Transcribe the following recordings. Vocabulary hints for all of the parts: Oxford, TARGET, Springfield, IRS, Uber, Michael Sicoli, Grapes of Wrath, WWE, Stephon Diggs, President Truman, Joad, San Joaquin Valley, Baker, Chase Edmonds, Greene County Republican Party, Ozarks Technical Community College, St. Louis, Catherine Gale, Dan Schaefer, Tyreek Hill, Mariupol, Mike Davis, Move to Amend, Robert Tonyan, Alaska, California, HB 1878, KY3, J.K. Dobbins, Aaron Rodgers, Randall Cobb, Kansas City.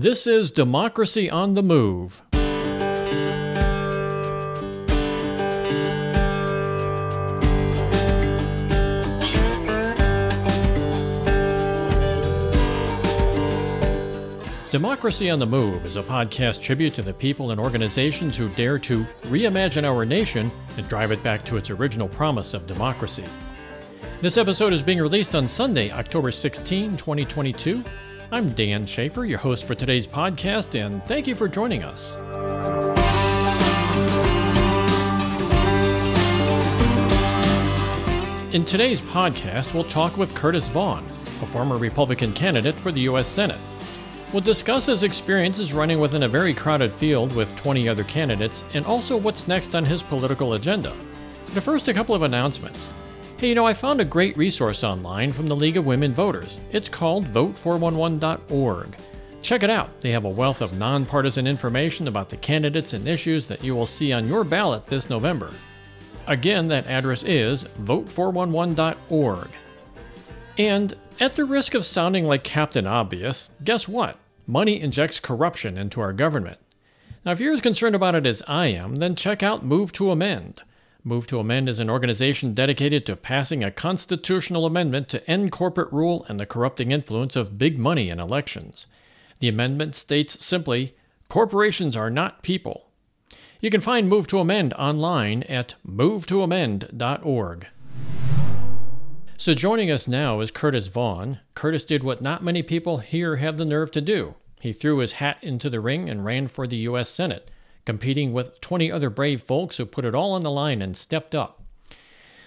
This is Democracy on the Move. Democracy on the Move is a podcast tribute to the people and organizations who dare to reimagine our nation and drive it back to its original promise of democracy. This episode is being released on Sunday, October 16, 2022. I'm Dan Schaefer, your host for today's podcast, and thank you for joining us. In today's podcast, we'll talk with Curtis Vaughn, a former Republican candidate for the U.S. Senate. We'll discuss his experiences running within a very crowded field with 20 other candidates, and also what's next on his political agenda. But first, a couple of announcements. Hey, I found a great resource online from the League of Women Voters. It's called Vote411.org. Check it out. They have a wealth of nonpartisan information about the candidates and issues that you will see on your ballot this November. Again, that address is Vote411.org. And at the risk of sounding like Captain Obvious, guess what? Money injects corruption into our government. Now, if you're as concerned about it as I am, then check out Move to Amend. Move to Amend is an organization dedicated to passing a constitutional amendment to end corporate rule and the corrupting influence of big money in elections. The amendment states simply, corporations are not people. You can find Move to Amend online at movetoamend.org. So joining us now is Curtis Vaughn. Curtis did what not many people here have the nerve to do. He threw his hat into the ring and ran for the U.S. Senate, competing with 20 other brave folks who put it all on the line and stepped up.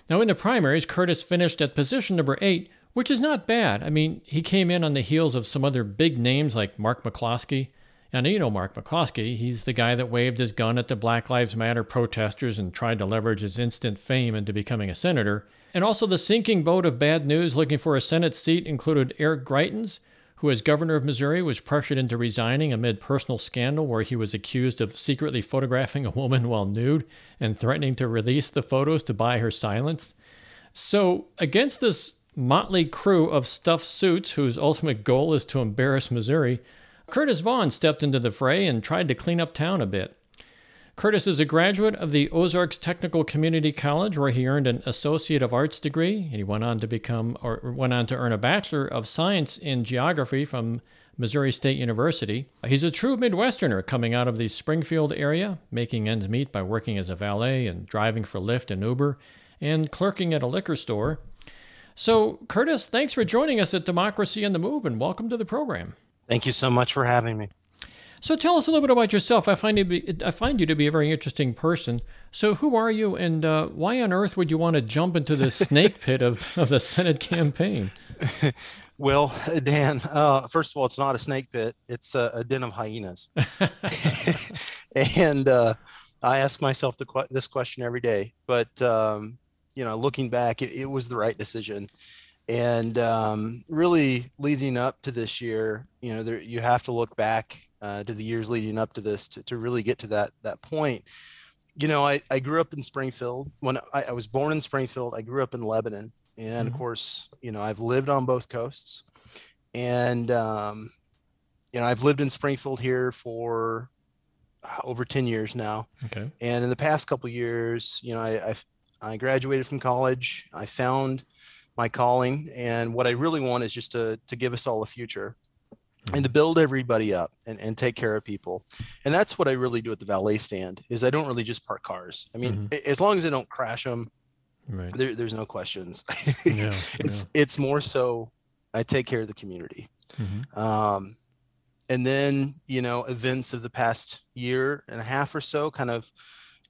Now in the primaries, Curtis finished at position number 8, which is not bad. I mean, he came in on the heels of some other big names like Mark McCloskey. And you know Mark McCloskey, he's the guy that waved his gun at the Black Lives Matter protesters and tried to leverage his instant fame into becoming a senator. And also the sinking boat of bad news looking for a Senate seat included Eric Greitens, who as governor of Missouri was pressured into resigning amid personal scandal where he was accused of secretly photographing a woman while nude and threatening to release the photos to buy her silence. So against this motley crew of stuffed suits whose ultimate goal is to embarrass Missouri, Curtis Vaughn stepped into the fray and tried to clean up town a bit. Curtis is a graduate of the Ozarks Technical Community College, where he earned an Associate of Arts degree, and he went on to earn a Bachelor of Science in Geography from Missouri State University. He's a true Midwesterner coming out of the Springfield area, making ends meet by working as a valet and driving for Lyft and Uber, and clerking at a liquor store. So, Curtis, thanks for joining us at Democracy on the Move, and welcome to the program. Thank you so much for having me. So tell us a little bit about yourself. I find you to be a very interesting person. So who are you, and why on earth would you want to jump into the snake pit of the Senate campaign? Well, Dan, first of all, it's not a snake pit. It's a den of hyenas. And I ask myself this question every day. But, looking back, it was the right decision. And really leading up to this year, you have to look back to the years leading up to this to really get to that point. I grew up in Springfield. When I was born in Springfield, I grew up in Lebanon. And of course, I've lived on both coasts. And, I've lived in Springfield here for over 10 years now. Okay. And in the past couple of years, I graduated from college. I found my calling, and what I really want is just to give us all a future and to build everybody up and take care of people. And that's what I really do at the valet stand is I don't really just park cars. I mean, as long as I don't crash them, right. There's no questions. Yeah, it's more so I take care of the community. Mm-hmm. And then, events of the past year and a half or so kind of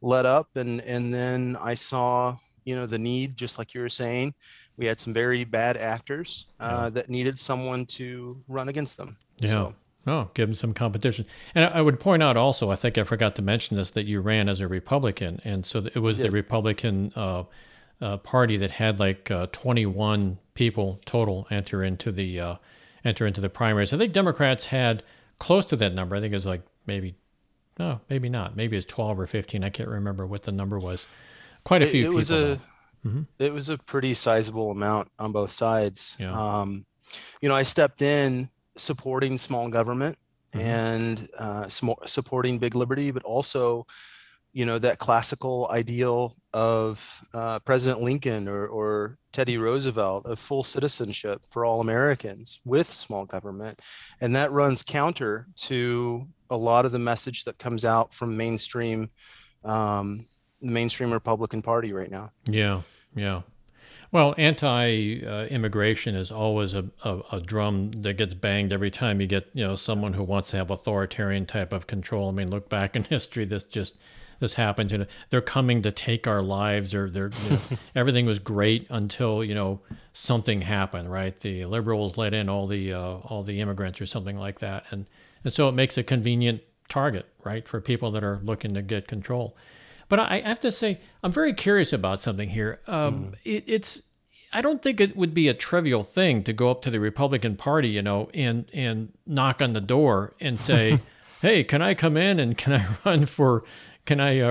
let up. And then I saw, the need, just like you were saying, we had some very bad actors that needed someone to run against them. Yeah. So. Oh, give them some competition. And I would point out also, I think I forgot to mention this, that you ran as a Republican. And so it was the Republican party that had 21 people total enter into the primaries. I think Democrats had close to that number. I think it was maybe it's 12 or 15. I can't remember what the number was. Quite a few people. It was a pretty sizable amount on both sides. Yeah. I stepped in supporting small government and supporting big liberty, but also, you know, that classical ideal of President Lincoln or Teddy Roosevelt of full citizenship for all Americans with small government. And that runs counter to a lot of the message that comes out from mainstream Republican Party right now. Yeah, yeah. Well, anti-immigration is always a drum that gets banged every time you get, you know, someone who wants to have authoritarian type of control. I mean, look back in history, this happens. You know, they're coming to take our lives, or they're, you know, everything was great until, you know, something happened, right? The liberals let in all the immigrants or something like that, and so it makes a convenient target, right, for people that are looking to get control. But I have to say, I'm very curious about something here. I don't think it would be a trivial thing to go up to the Republican Party, you know, and knock on the door and say, "Hey, can I come in and can I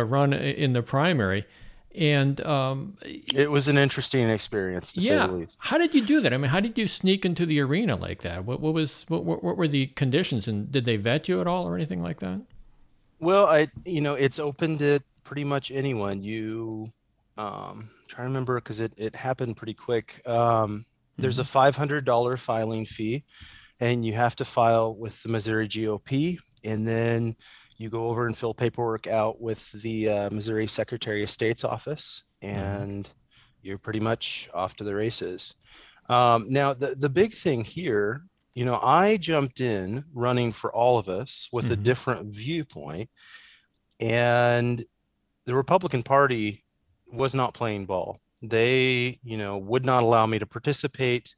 run in the primary?" And it was an interesting experience, to say the least. How did you do that? I mean, how did you sneak into the arena like that? What were the conditions, and did they vet you at all or anything like that? Well, it's open to pretty much anyone. You try to remember, because it happened pretty quick. There's a $500 filing fee, and you have to file with the Missouri GOP, and then you go over and fill paperwork out with the Missouri Secretary of State's office, and you're pretty much off to the races. Now, the big thing here, you know, I jumped in running for all of us with a different viewpoint, and the Republican Party was not playing ball. They, you know, would not allow me to participate.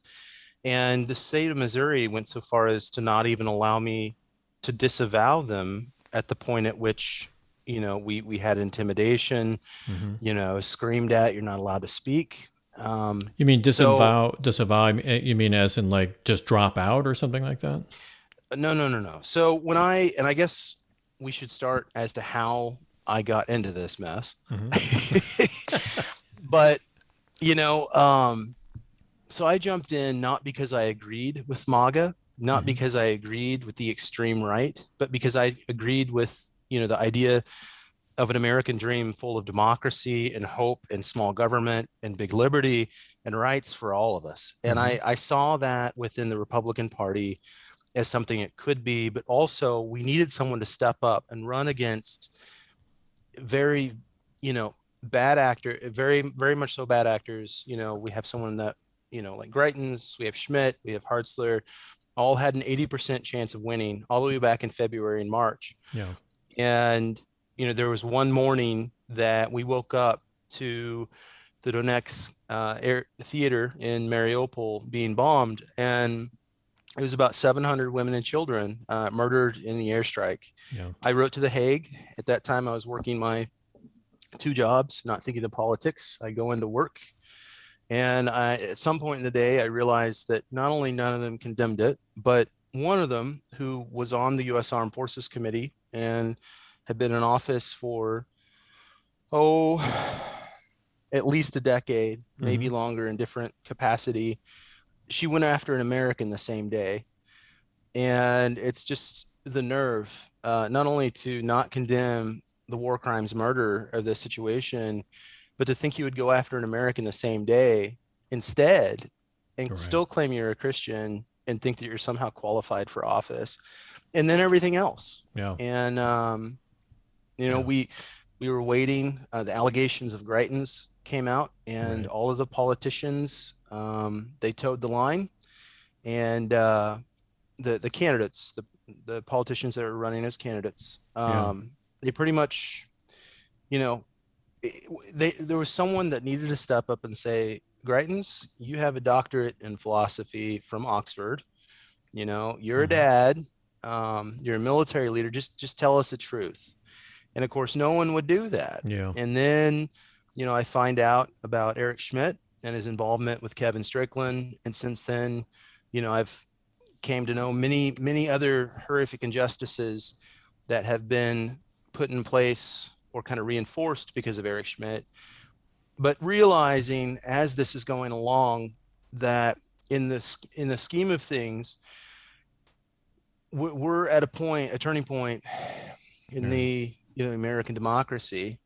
And the state of Missouri went so far as to not even allow me to disavow them at the point at which, you know, we had intimidation, you know, screamed at, "You're not allowed to speak." You mean disavow? You mean as in like just drop out or something like that? No. So I guess we should start as to how I got into this mess, but, you know, so I jumped in, not because I agreed with MAGA, not because I agreed with the extreme right, but because I agreed with, you know, the idea of an American dream full of democracy and hope and small government and big liberty and rights for all of us. And I saw that within the Republican Party as something it could be, but also we needed someone to step up and run against very, you know, bad actor, very, very much so bad actors. You know, we have someone that, you know, like Greitens, we have Schmidt, we have Hartzler, all had an 80% chance of winning all the way back in February and March. Yeah. And, you know, there was one morning that we woke up to the Donetsk theater in Mariupol being bombed. And it was about 700 women and children murdered in the airstrike. Yeah. I wrote to The Hague. At that time, I was working my two jobs, not thinking of politics. I go into work. And at some point in the day, I realized that not only none of them condemned it, but one of them, who was on the U.S. Armed Forces Committee and had been in office for, at least a decade, maybe longer in different capacity, she went after an American the same day. And it's just the nerve, not only to not condemn the war crimes, murder of this situation, but to think you would go after an American the same day instead and still claim you're a Christian and think that you're somehow qualified for office, and then everything else. Yeah. And, you know, we were waiting, the allegations of Greitens came out, and all of the politicians, they towed the line, and the candidates, the politicians that were running as candidates, they pretty much, you know, there was someone that needed to step up and say, "Greitens, you have a doctorate in philosophy from Oxford. You know, you're a dad. You're a military leader. Just tell us the truth." And of course, no one would do that. Yeah. And then, you know, I find out about Eric Schmidt and his involvement with Kevin Strickland. And since then, you know, I've came to know many, many other horrific injustices that have been put in place or kind of reinforced because of Eric Schmidt. But realizing as this is going along that in the scheme of things, we're at a turning point in the American democracy.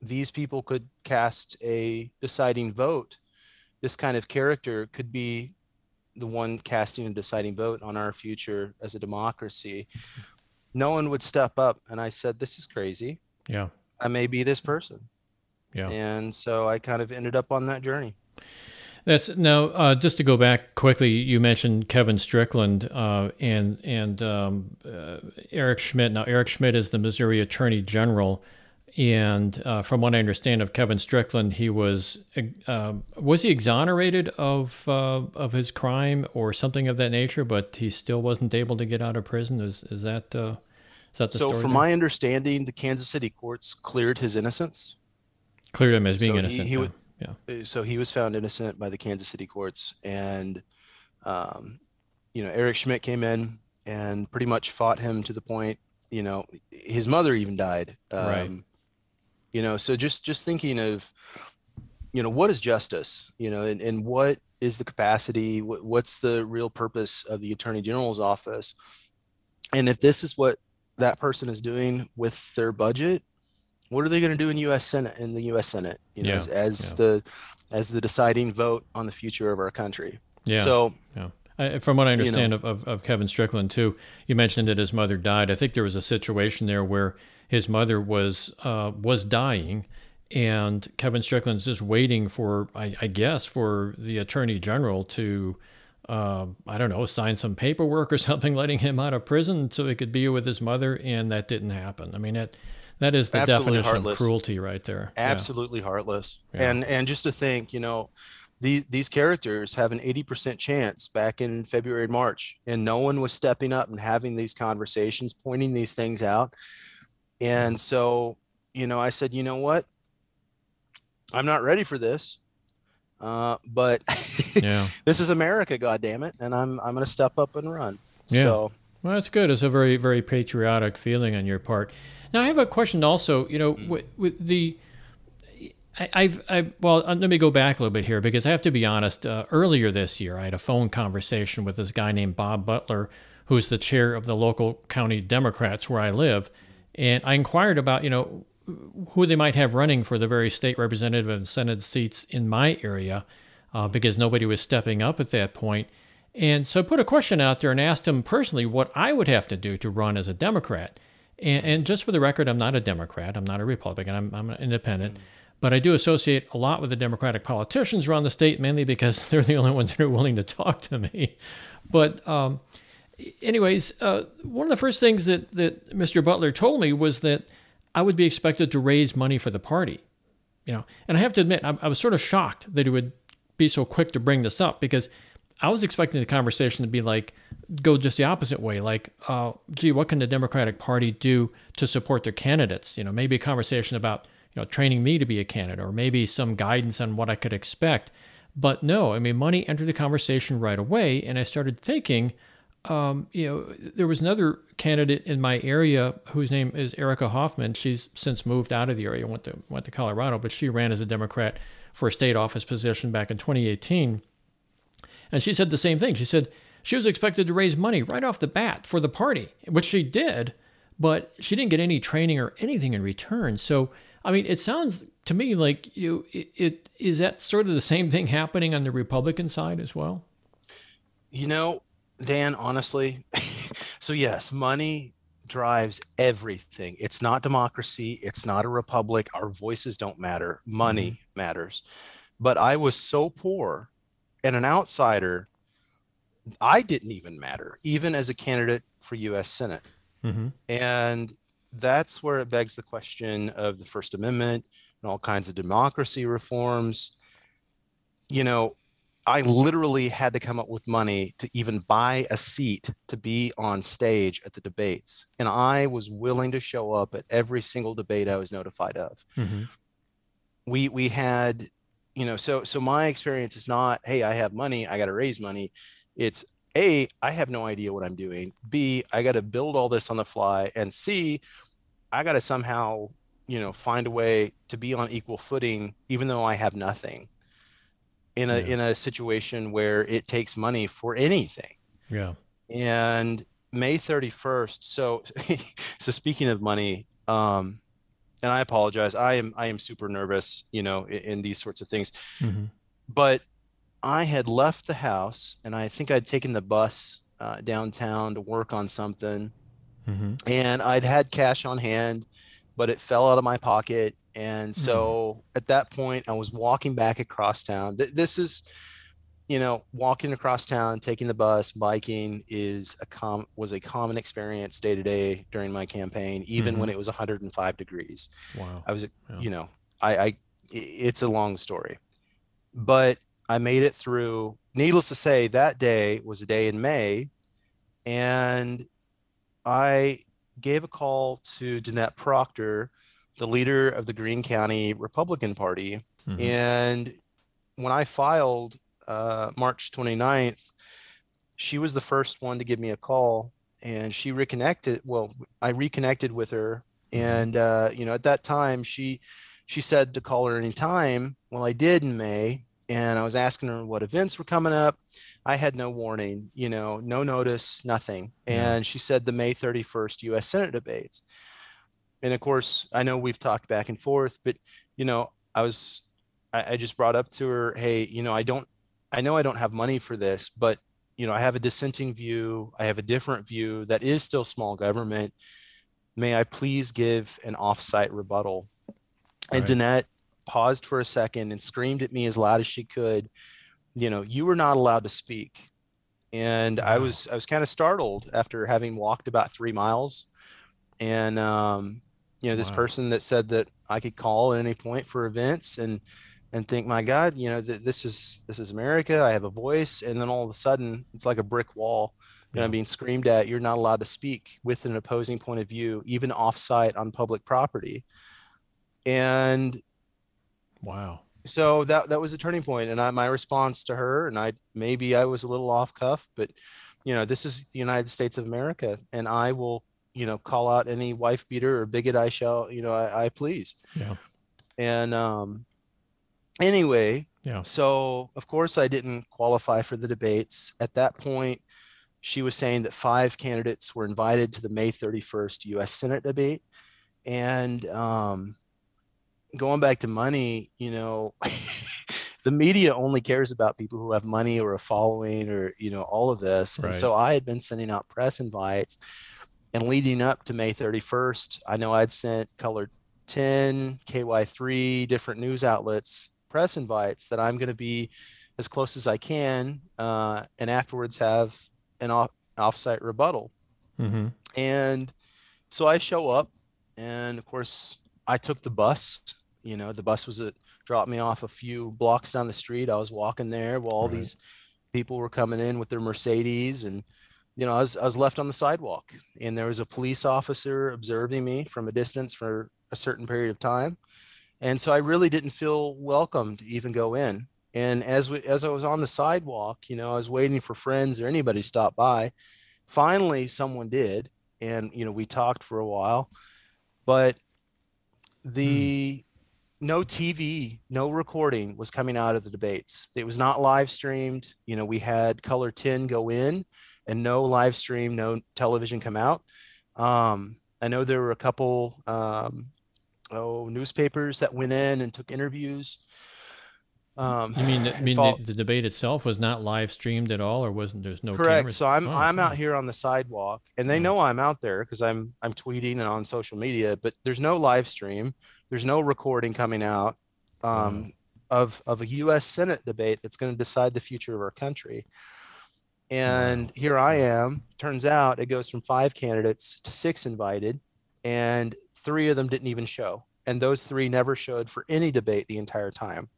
These people could cast a deciding vote. This kind of character could be the one casting a deciding vote on our future as a democracy. No one would step up. And I said, this is crazy. Yeah. I may be this person. Yeah. And so I kind of ended up on that journey. Just to go back quickly, you mentioned Kevin Strickland and Eric Schmidt. Now, Eric Schmidt is the Missouri Attorney General. And from what I understand of Kevin Strickland, he was he exonerated of his crime or something of that nature, but he still wasn't able to get out of prison. Is that the story? So, from my understanding, the Kansas City courts cleared his innocence. Cleared him as being innocent. So he was found innocent by the Kansas City courts, and Eric Schmidt came in and pretty much fought him to the point. His mother even died. Right. So just thinking of, what is justice, and what is the capacity, what's the real purpose of the Attorney General's office? And if this is what that person is doing with their budget, what are they going to do in the U.S. Senate, as the deciding vote on the future of our country? Yeah. So, yeah. From what I understand of Kevin Strickland, too, you mentioned that his mother died. I think there was a situation there where his mother was dying, and Kevin Strickland's just waiting for the Attorney General to, sign some paperwork or something, letting him out of prison so he could be with his mother, and that didn't happen. I mean, that is the absolutely definition heartless. Of cruelty right there. Absolutely heartless. Yeah. And just to think, these characters have an 80% chance back in February and March, and no one was stepping up and having these conversations, pointing these things out. And so, I said, you know what? I'm not ready for this, but this is America, goddammit, and I'm going to step up and run. Yeah. So, well, that's good. It's a very, very patriotic feeling on your part. Now, I have a question also, with the... let me go back a little bit here, because I have to be honest. Earlier this year, I had a phone conversation with this guy named Bob Butler, who's the chair of the local county Democrats where I live. And I inquired about, who they might have running for the various state representative and Senate seats in my area, because nobody was stepping up at that point. And so I put a question out there and asked him personally what I would have to do to run as a Democrat. And just for the record, I'm not a Democrat. I'm not a Republican. I'm an independent. Mm-hmm. But I do associate a lot with the Democratic politicians around the state, mainly because they're the only ones that are willing to talk to me. But one of the first things that Mr. Butler told me was that I would be expected to raise money for the party. And I have to admit, I was sort of shocked that he would be so quick to bring this up, because I was expecting the conversation to be go just the opposite way. What can the Democratic Party do to support their candidates? Maybe a conversation about training me to be a candidate, or maybe some guidance on what I could expect. But no, I mean, money entered the conversation right away. And I started thinking, there was another candidate in my area whose name is Erica Hoffman. She's since moved out of the area, went to Colorado, but she ran as a Democrat for a state office position back in 2018. And she said the same thing. She said she was expected to raise money right off the bat for the party, which she did, but she didn't get any training or anything in return. So, I mean, it sounds to me like is that sort of the same thing happening on the Republican side as well? Dan, honestly, so yes, money drives everything. It's not democracy. It's not a republic. Our voices don't matter. Money matters. But I was so poor and an outsider, I didn't even matter, even as a candidate for U.S. Senate. Mm-hmm. And that's where it begs the question of the First Amendment and all kinds of democracy reforms. I literally had to come up with money to even buy a seat to be on stage at the debates. And I was willing to show up at every single debate I was notified of. Mm-hmm. We had, so my experience is not, hey, I have money, I got to raise money. It's A, I have no idea what I'm doing. B, I got to build all this on the fly. And C, I got to somehow, find a way to be on equal footing, even though I have nothing in a situation where it takes money for anything. Yeah. And May 31st. So speaking of money, and I apologize, I am super nervous, in these sorts of things, mm-hmm. but I had left the house and I think I'd taken the bus downtown to work on something, mm-hmm. and I'd had cash on hand, but it fell out of my pocket. And so mm-hmm. at that point I was walking back across town. This is, walking across town, taking the bus, biking was a common experience day to day during my campaign, even mm-hmm. when it was 105 degrees. Wow. I was, yeah. It's a long story, but I made it through. Needless to say, that day was a day in May, and I gave a call to Danette Proctor, the leader of the Greene County Republican Party. Mm-hmm. And when I filed, March 29th, she was the first one to give me a call, and she reconnected. Well, I reconnected with her, and at that time she said to call her anytime. Well, I did in May, and I was asking her what events were coming up. I had no warning, no notice, nothing. Yeah. And she said the May 31st U.S. Senate debates. And of course, I know we've talked back and forth, but I just brought up to her, hey, I know I don't have money for this, but, I have a dissenting view. I have a different view that is still small government. May I please give an offsite rebuttal? And Danette paused for a second and screamed at me as loud as she could, you were not allowed to speak. And wow. I was kind of startled after having walked about 3 miles. And, this wow. person that said that I could call at any point for events and think, my God, this is America. I have a voice. And then all of a sudden it's like a brick wall, I'm being screamed at. You're not allowed to speak with an opposing point of view, even offsite on public property. And wow. So that was a turning point. And my response to her, and maybe I was a little off cuff, but this is the United States of America, and I will, call out any wife beater or bigot I shall, I please. Yeah. And, anyway, yeah. So of course I didn't qualify for the debates. At that point, she was saying that 5 candidates were invited to the May 31st U.S. Senate debate. And going back to money, the media only cares about people who have money or a following or, all of this. Right. And so I had been sending out press invites, and leading up to May 31st, I know I'd sent Color 10, KY3, different news outlets, press invites that I'm going to be as close as I can, and afterwards have an offsite rebuttal. Mm-hmm. And so I show up, and of course I took the bus. The bus dropped me off a few blocks down the street. I was walking there while all these people were coming in with their Mercedes, and I was left on the sidewalk, and there was a police officer observing me from a distance for a certain period of time. And so I really didn't feel welcome to even go in. And as I was on the sidewalk, I was waiting for friends or anybody to stop by. Finally, someone did. And, we talked for a while, but no TV, no recording was coming out of the debates. It was not live streamed. We had Color 10 go in and no live stream, no television come out. I know there were a couple, newspapers that went in and took interviews. The debate itself was not live streamed at all, or wasn't? There's no correct. Cameras? So I'm out here on the sidewalk, and they know I'm out there because I'm tweeting and on social media. But there's no live stream. There's no recording coming out of a U.S. Senate debate that's going to decide the future of our country. And here I am. Turns out it goes from 5 candidates to 6 invited, and 3 of them didn't even show. And those 3 never showed for any debate the entire time.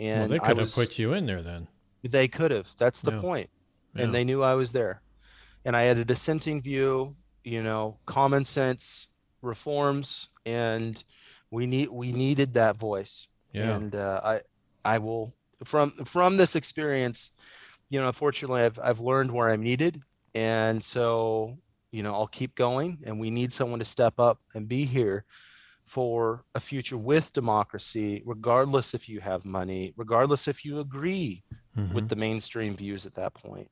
And they could have put you in there then. They could have. That's the point. Yeah. And they knew I was there. And I had a dissenting view, common sense reforms, and we needed that voice. Yeah. And I will from this experience. Unfortunately, I've learned where I'm needed, and so I'll keep going. And we need someone to step up and be here for a future with democracy, regardless if you have money, regardless if you agree with the mainstream views at that point.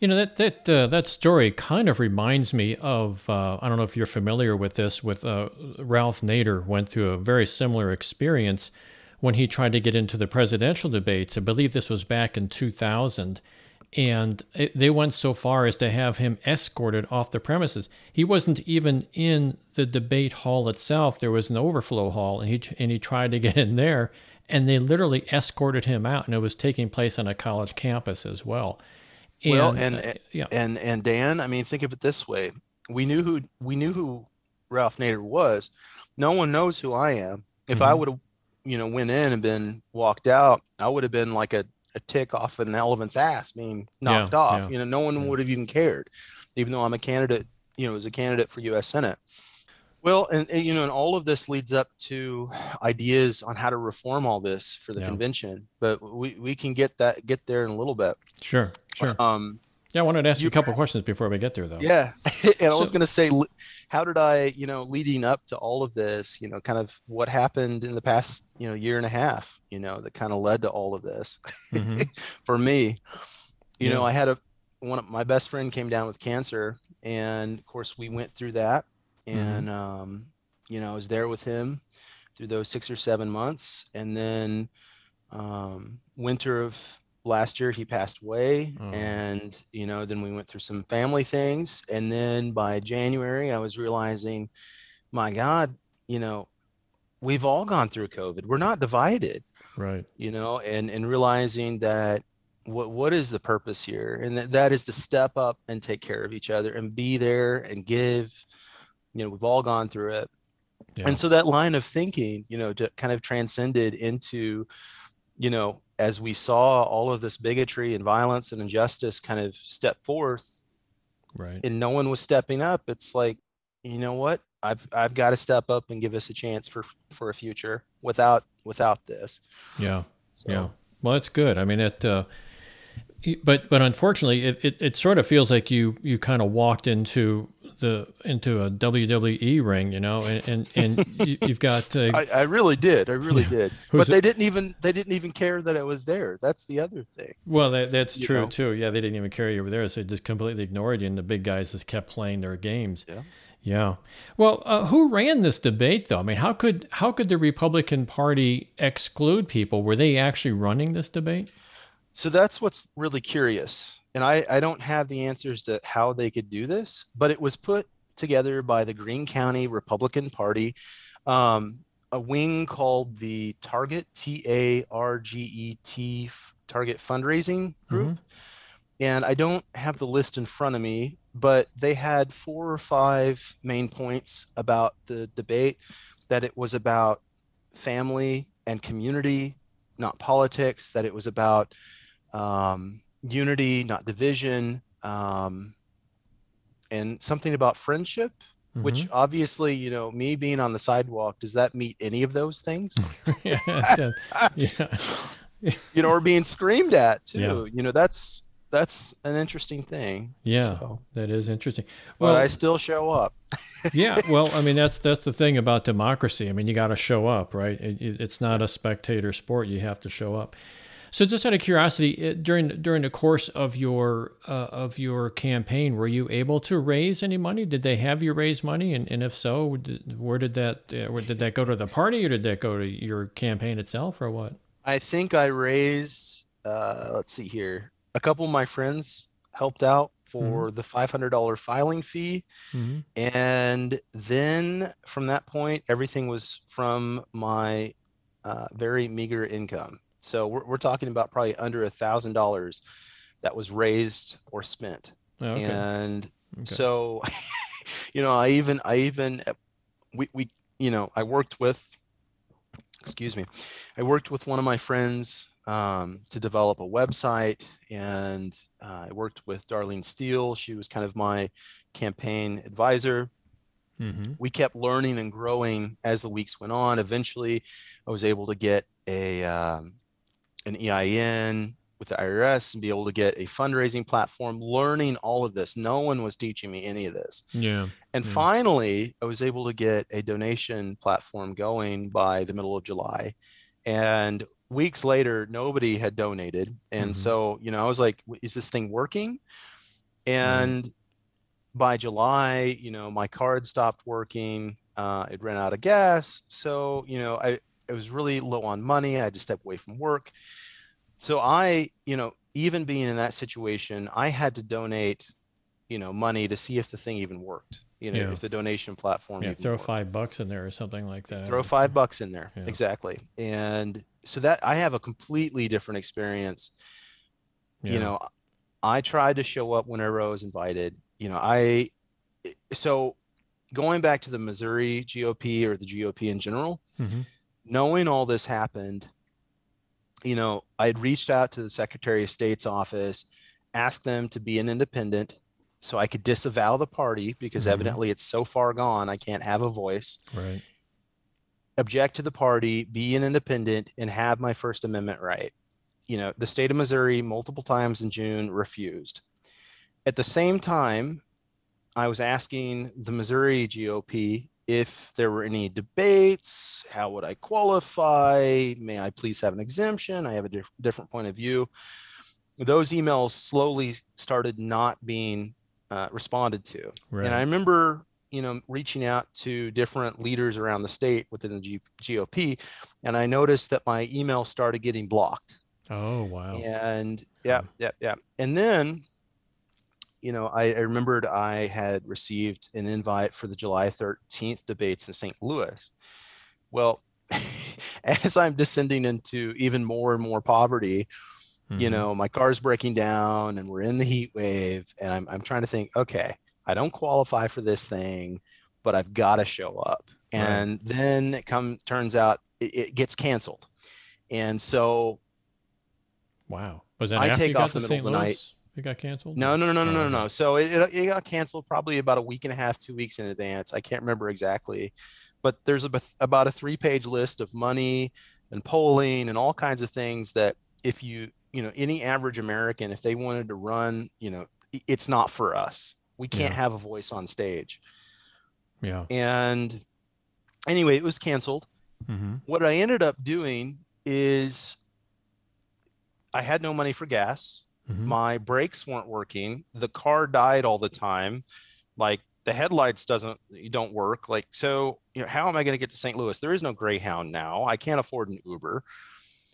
You know, that story kind of reminds me of, I don't know if you're familiar with this, with Ralph Nader went through a very similar experience when he tried to get into the presidential debates. I believe this was back in 2000. And they went so far as to have him escorted off the premises. He wasn't even in the debate hall itself. There was an overflow hall, and he tried to get in there, and they literally escorted him out, and it was taking place on a college campus as well. And Dan, I mean, think of it this way: we knew who Ralph Nader was. No one knows who I am. If I would have, went in and been walked out, I would have been like a tick off an elephant's ass, being knocked off. Yeah. No one would have even cared, even though I'm a candidate. As a candidate for U.S. Senate. Well, and all of this leads up to ideas on how to reform all this for the convention, but we can get there in a little bit. Sure. I wanted to ask you a couple of questions before we get there, though. Yeah, I was going to say, how did I, leading up to all of this, kind of what happened in the past, year and a half, that kind of led to all of this for me. I had one of my best friend came down with cancer, and of course we went through that. And, I was there with him through those 6 or 7 months. And then winter of last year, he passed away. And, then we went through some family things. And then by January, I was realizing, my God, we've all gone through COVID. We're not divided. Right. And realizing that what is the purpose here? And that is to step up and take care of each other and be there and give. We've all gone through it. Yeah. And so that line of thinking, kind of transcended into, as we saw all of this bigotry and violence and injustice kind of step forth, right? And no one was stepping up. It's like, you know what? I've got to step up and give us a chance for a future without this. Yeah. So. Yeah. Well, that's good. I mean, but unfortunately, it sort of feels like you kind of walked into a WWE ring, and you've got. I really did. I really did. But they didn't even care that I was there. That's the other thing. Well, that's true too. Yeah, they didn't even care you were there, so they just completely ignored you, and the big guys just kept playing their games. Yeah. Yeah. Well, who ran this debate though? I mean, how could the Republican Party exclude people? Were they actually running this debate? So that's what's really curious. And I don't have the answers to how they could do this, but it was put together by the Greene County Republican Party, a wing called the TARGET, TARGET, Target Fundraising Group. And I don't have the list in front of me, but they had 4 or 5 main points about the debate, that it was about family and community, not politics, that it was about unity, not division, and something about friendship, which obviously, me being on the sidewalk, does that meet any of those things? Or being screamed at too. Yeah. That's an interesting thing. Yeah, so. That is interesting. Well, but I still show up. Yeah, well, I mean, that's the thing about democracy. I mean, you got to show up, right? It's not a spectator sport. You have to show up. So, just out of curiosity, during the course of your campaign, were you able to raise any money? Did they have you raise money? And if so, where did that go? To the party, or did that go to your campaign itself, or what? I think I raised. Let's see here. A couple of my friends helped out for the $500 filing fee. And then from that point, everything was from my very meager income. So we're talking about probably under $1,000 that was raised or spent. Oh, okay. So, I worked with, one of my friends to develop a website, and I worked with Darlene Steele. She was kind of my campaign advisor. We kept learning and growing as the weeks went on. Eventually, I was able to get an EIN with the IRS and be able to get a fundraising platform, learning all of this. No one was teaching me any of this. Yeah. And finally, I was able to get a donation platform going by the middle of July. And weeks later, nobody had donated. And so, I was like, is this thing working? And by July, you know, my card stopped working. It ran out of gas. So, you know, I was really low on money. I had to step away from work. So I, you know, even being in that situation, I had to donate, you know, money to see if the thing even worked. You know, if the donation platform, throw $5 in there or something like that. Throw $5 in there. Yeah. Exactly. And so that I have a completely different experience. Yeah. You know, I tried to show up whenever I was invited, you know, so going back to the Missouri GOP or the GOP in general, knowing all this happened, you know, I had reached out to the Secretary of State's office, asked them to be an independent so I could disavow the party because evidently it's so far gone, I can't have a voice. Right. Object to the party, be an independent, and have my First Amendment right. You know, the state of Missouri multiple times in June refused. At the same time, I was asking the Missouri GOP if there were any debates, how would I qualify? May I please have an exemption? I have a different point of view. Those emails slowly started not being responded to. Right. And I remember, you know, reaching out to different leaders around the state within the GOP, and I noticed that my email started getting blocked. Oh, wow. And And then, you know, I remembered I had received an invite for the July 13th debates in St. Louis. Well, as I'm descending into even more and more poverty, you know, my car's breaking down and we're in the heat wave, and I'm trying to think, okay, I don't qualify for this thing, but I've got to show up. And then turns out it gets canceled. And so, wow, was that I after take you got off the middle of the night? It got canceled? No. So it got canceled probably about a week and a half, 2 weeks in advance. I can't remember exactly, but there's about a 3-page list of money and polling and all kinds of things that if you know, any average American, if they wanted to run, you know, it's not for us. We can't have a voice on stage. Yeah. And anyway, it was canceled. What I ended up doing is I had no money for gas. My brakes weren't working. The car died all the time. Like the headlights don't work. Like, so, you know, how am I going to get to St. Louis? There is no Greyhound now. I can't afford an Uber.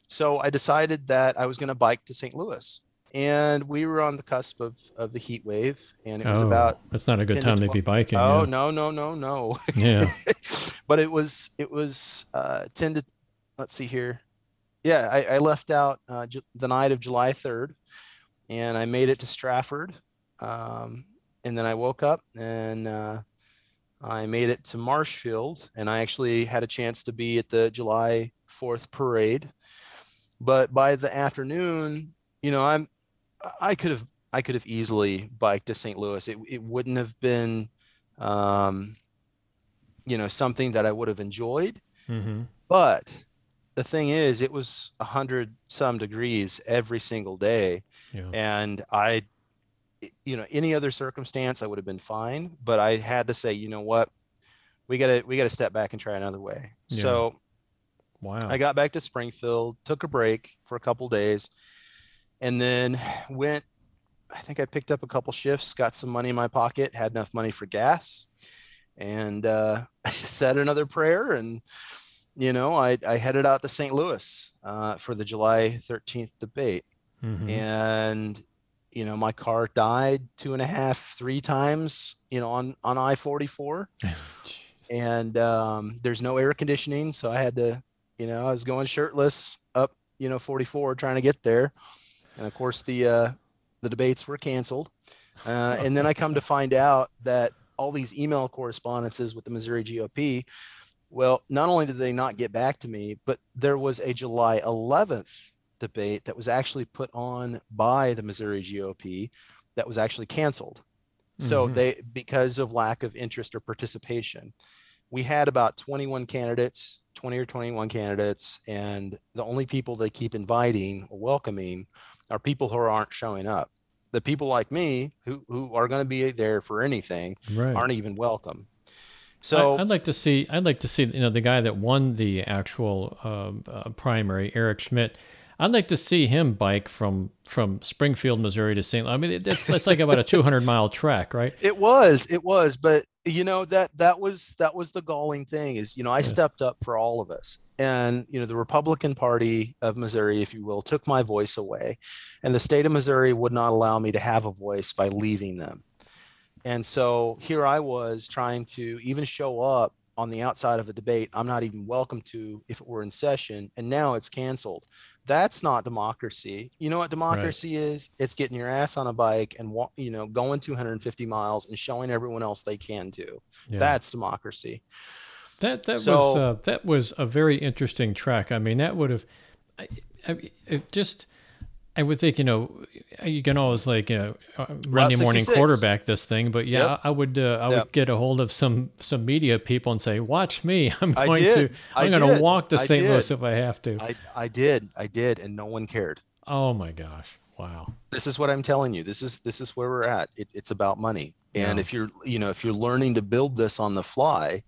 So I decided that I was going to bike to St. Louis, and we were on the cusp of the heat wave, and it was about, that's not a good time to be biking. No. Yeah. But it was 10 to, let's see here. Yeah. I left out the night of July 3rd, and I made it to Stratford. And then I woke up and I made it to Marshfield, and I actually had a chance to be at the July 4th parade. But by the afternoon, you know, I could have easily biked to St. Louis. It wouldn't have been, you know, something that I would have enjoyed. But the thing is, it was 100-some degrees every single day, and I, you know, any other circumstance I would have been fine. But I had to say, you know what, we gotta step back and try another way. Yeah. So. Wow. I got back to Springfield, took a break for a couple days, and then went, I think I picked up a couple shifts, got some money in my pocket, had enough money for gas, and said another prayer. And, you know, I headed out to St. Louis for the July 13th debate. And, you know, my car died 3 times, you know, on I-44. And there's no air conditioning, so I had to, you know, I was going shirtless up, you know, 44 trying to get there. And of course the debates were canceled. And then I come to find out that all these email correspondences with the Missouri GOP, well, not only did they not get back to me, but there was a July 11th debate that was actually put on by the Missouri GOP that was actually canceled. So they, because of lack of interest or participation, we had about 20 or 21 candidates, and the only people they keep inviting or welcoming are people who aren't showing up. The people like me who are going to be there for anything aren't even welcome. So I'd like to see, you know, the guy that won the actual primary, Eric Schmidt. I'd like to see him bike from Springfield, Missouri to St. Louis. I mean, that's like about a 200-mile track, right? It was. But, you know, that was the galling thing is, you know, I stepped up for all of us. And, you know, the Republican Party of Missouri, if you will, took my voice away. And the state of Missouri would not allow me to have a voice by leaving them. And so here I was trying to even show up on the outside of a debate I'm not even welcome to if it were in session, and now it's canceled. That's not democracy. You know what democracy is? It's getting your ass on a bike and, you know, going 250 miles and showing everyone else they can do. Yeah. That's democracy. That was a very interesting track. I mean, that would have, I would think, you know, you can always like, you know, Monday morning quarterback this thing, but I would get a hold of some media people and say, watch me, I'm going to walk to St. Louis if I have to. I did. And no one cared. Oh my gosh. Wow. This is what I'm telling you. This is where we're at. It's about money. And if you're learning to build this on the fly,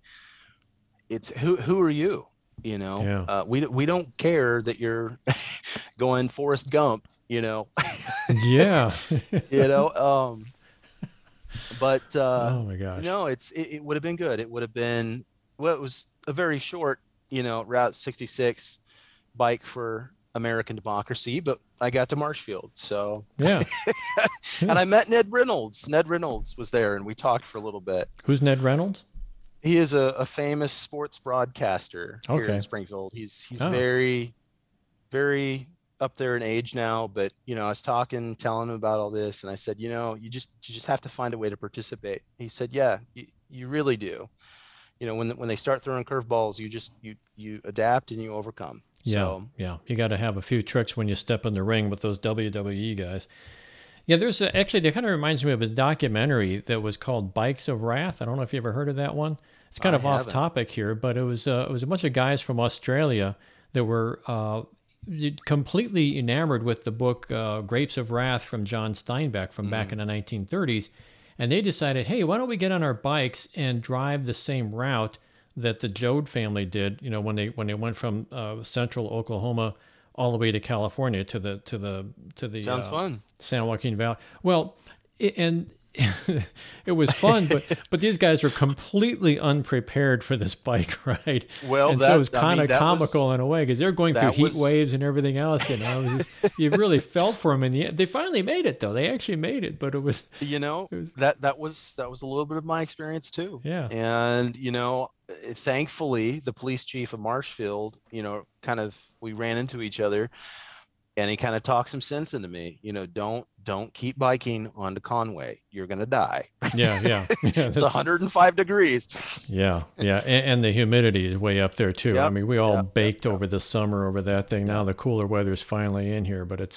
it's who are you? You know, we don't care that you're going Forrest Gump, you know. Yeah. You know, oh my gosh. No, it would have been good. It would have been, well, it was a very short, you know, Route 66 bike for American democracy, but I got to Marshfield. So yeah. And I met Ned Reynolds. Ned Reynolds was there and we talked for a little bit. Who's Ned Reynolds? He is a famous sports broadcaster here in Springfield. He's very, very up there in age now, but you know, I was telling him about all this, and I said, you know, you just have to find a way to participate. He said, yeah, you really do. You know, when they start throwing curveballs, you adapt and you overcome. So, you got to have a few tricks when you step in the ring with those WWE guys. Yeah, there's actually, that kind of reminds me of a documentary that was called Bikes of Wrath. I don't know if you ever heard of that one. It's kind of off topic here, but it was a bunch of guys from Australia that were completely enamored with the book Grapes of Wrath from John Steinbeck from back in the 1930s. And they decided, hey, why don't we get on our bikes and drive the same route that the Joad family did, you know, when they went from central Oklahoma all the way to California to the sounds fun. San Joaquin Valley. Well, it was fun, but these guys were completely unprepared for this bike ride. Well, and so it was kind of comical in a way because they're going through heat waves and everything else. You know, you really felt for them, and they finally made it though. They actually made it, but it was that was a little bit of my experience too. Yeah, and you know, thankfully, the police chief of Marshfield, you know, kind of we ran into each other. And he kind of talked some sense into me, you know, don't keep biking onto Conway. You're going to die. Yeah. It's 105 degrees. Yeah. And the humidity is way up there too. Yep, I mean, we all baked over the summer over that thing. Now the cooler weather is finally in here, but it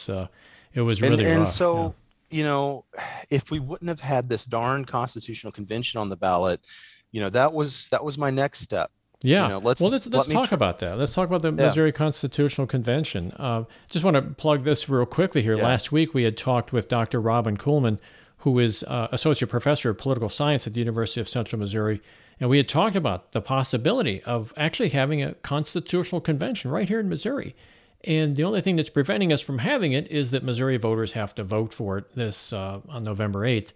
was really rough. And so, you know, if we wouldn't have had this darn constitutional convention on the ballot, you know, that was my next step. Yeah. You know, let's talk about that. Let's talk about the Missouri Constitutional Convention. Just want to plug this real quickly here. Yeah. Last week, we had talked with Dr. Robin Kuhlman, who is associate professor of political science at the University of Central Missouri. And we had talked about the possibility of actually having a constitutional convention right here in Missouri. And the only thing that's preventing us from having it is that Missouri voters have to vote for it this on November 8th.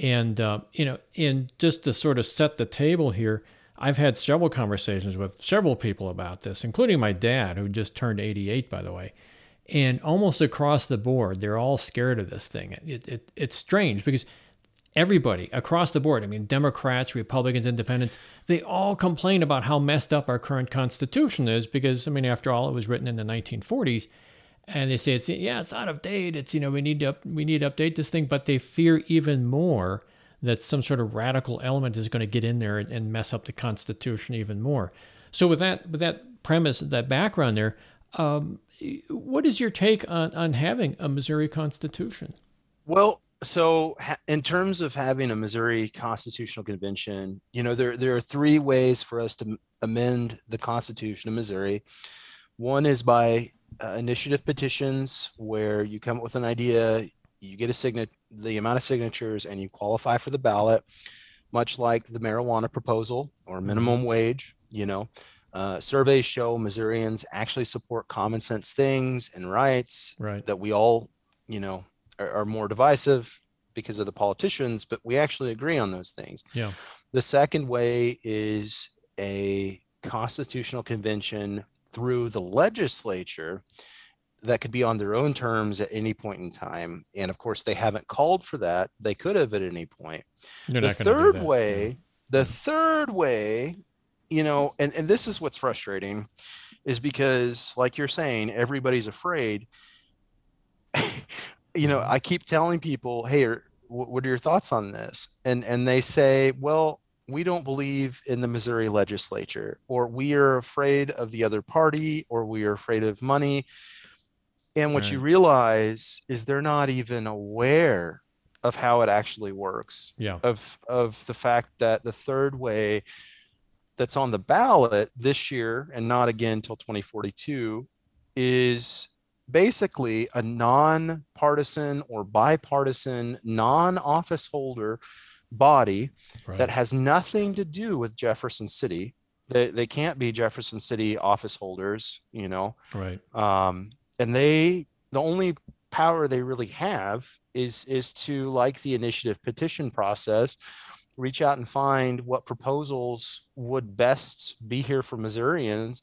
And, you know, and just to sort of set the table here, I've had several conversations with several people about this, including my dad, who just turned 88, by the way. And almost across the board, they're all scared of this thing. It's strange because everybody across the board, I mean, Democrats, Republicans, Independents, they all complain about how messed up our current Constitution is because, I mean, after all, it was written in the 1940s. And they say, it's out of date. It's, you know, we need to update this thing. But they fear even more that some sort of radical element is going to get in there and mess up the Constitution even more. So with that premise, that background there, what is your take on having a Missouri Constitution? Well, so in terms of having a Missouri Constitutional Convention, you know, there are three ways for us to amend the Constitution of Missouri. One is by initiative petitions, where you come up with an idea, you get the amount of signatures, and you qualify for the ballot, much like the marijuana proposal or minimum wage. You know, Surveys show Missourians actually support common sense things and rights, right, that we all, you know, are more divisive because of the politicians, but we actually agree on those things. Yeah. The second way is a constitutional convention through the legislature that could be on their own terms at any point in time. And of course, they haven't called for that. They could have at any point. The third way, you know, and this is what's frustrating, is because, like you're saying, everybody's afraid. You know, I keep telling people, hey, what are your thoughts on this? And they say, well, we don't believe in the Missouri legislature, or we are afraid of the other party, or we are afraid of money. And what you realize is they're not even aware of how it actually works, of the fact that the third way that's on the ballot this year and not again till 2042 is basically a non-partisan or bipartisan non-office holder body, right, that has nothing to do with Jefferson City. They can't be Jefferson City office holders, you know, right. And the only power they really have is to, like the initiative petition process, reach out and find what proposals would best be here for Missourians,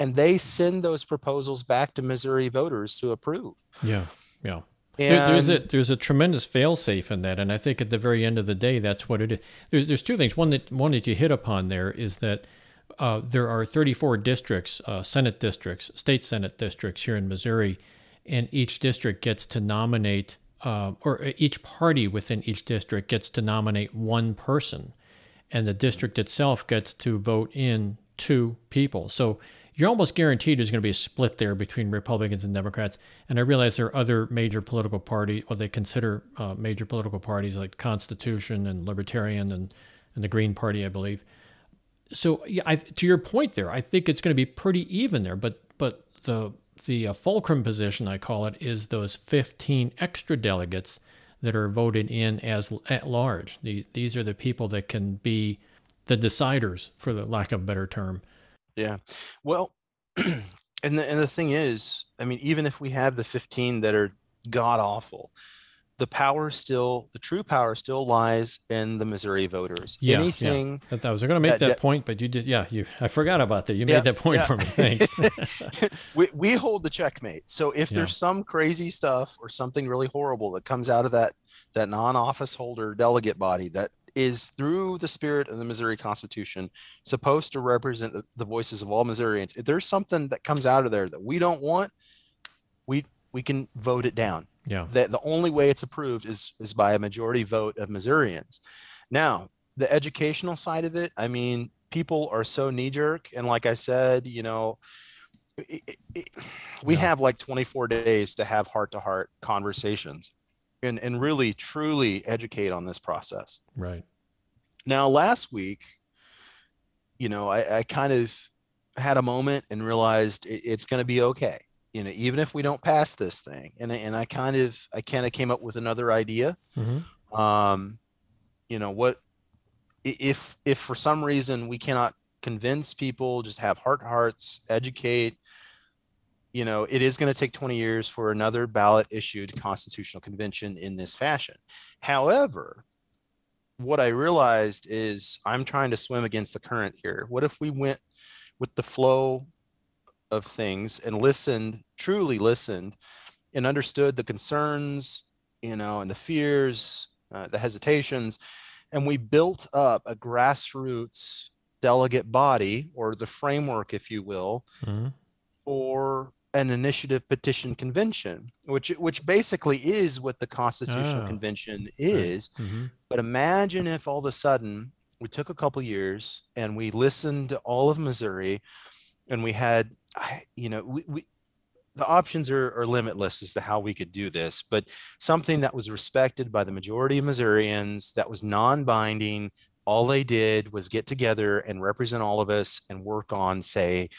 and they send those proposals back to Missouri voters to approve. Yeah. And there's a tremendous fail-safe in that, and I think at the very end of the day, that's what it is. There's two things. One that you hit upon there is that there are 34 districts, Senate districts, state Senate districts here in Missouri, and each district gets to nominate, or each party within each district gets to nominate one person, and the district itself gets to vote in two people. So you're almost guaranteed there's going to be a split there between Republicans and Democrats. And I realize there are other major political parties, or they consider major political parties like Constitution and Libertarian and the Green Party, I believe. So yeah, to your point there, I think it's going to be pretty even there. But the fulcrum position, I call it, is those 15 extra delegates that are voted in as at large. These are the people that can be the deciders, for the lack of a better term. Yeah. Well, and the thing is, I mean, even if we have the 15 that are god awful, the true power still lies in the Missouri voters. Yeah. Anything. Yeah. I was going to make that point, but you did. Yeah. I forgot about that. You made that point for me. Thanks. We hold the checkmate. So if there's some crazy stuff or something really horrible that comes out of that non-office holder delegate body that is, through the spirit of the Missouri Constitution, supposed to represent the voices of all Missourians, if there's something that comes out of there that we don't want, we can vote it down. Yeah. The only way it's approved is by a majority vote of Missourians. Now, the educational side of it, I mean, people are so knee-jerk. And like I said, you know, we have like 24 days to have heart-to-heart conversations and really, truly educate on this process. Right. Now, last week, you know, I kind of had a moment and realized it's going to be okay. You know, even if we don't pass this thing, and I kind of came up with another idea. Mm-hmm. You know, what if for some reason we cannot convince people, just have hearts, educate. You know, it is going to take 20 years for another ballot issued constitutional convention in this fashion. However, what I realized is I'm trying to swim against the current here. What if we went with the flow of things and truly listened and understood the concerns, you know, and the fears, the hesitations, and we built up a grassroots delegate body, or the framework, if you will, mm-hmm, for an initiative petition convention, which basically is what the constitutional convention is. Mm-hmm. But imagine if all of a sudden we took a couple years and we listened to all of Missouri, and we had, you know, we the options are limitless as to how we could do this, but something that was respected by the majority of Missourians, that was non-binding. All they did was get together and represent all of us and work on, say,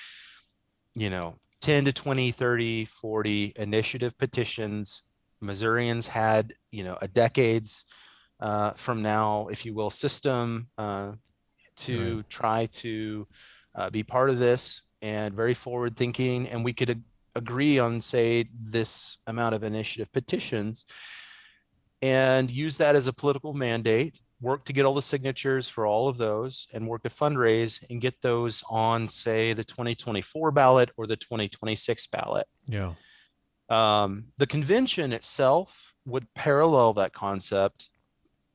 you know, 10 to 20, 30, 40 initiative petitions. Missourians had, you know, a decades from now, if you will, system to try to be part of this and very forward thinking, and we could agree on, say, this amount of initiative petitions and use that as a political mandate, work to get all the signatures for all of those and work to fundraise and get those on, say, the 2024 ballot or the 2026 ballot. Yeah. The convention itself would parallel that concept,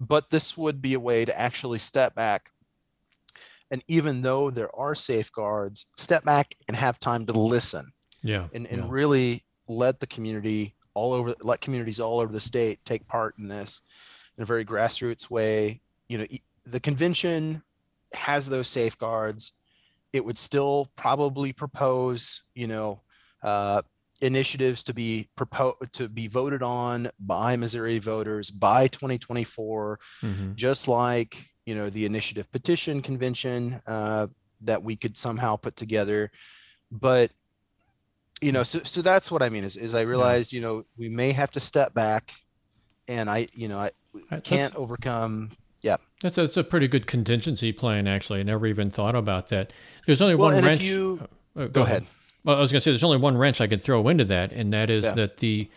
but this would be a way to actually step back. And even though there are safeguards, step back and have time to listen. Yeah. And really let the community let communities all over the state take part in this in a very grassroots way. You know, the convention has those safeguards. It would still probably propose, initiatives to be voted on by Missouri voters by 2024, just like, the initiative petition convention that we could somehow put together. But, so that's what I mean is I realized, we may have to step back and I can't overcome. Yeah. That's a pretty good contingency plan, actually. I never even thought about that. There's only one wrench. Go ahead. Well, I was going to say there's only one wrench I could throw into that, and that is that the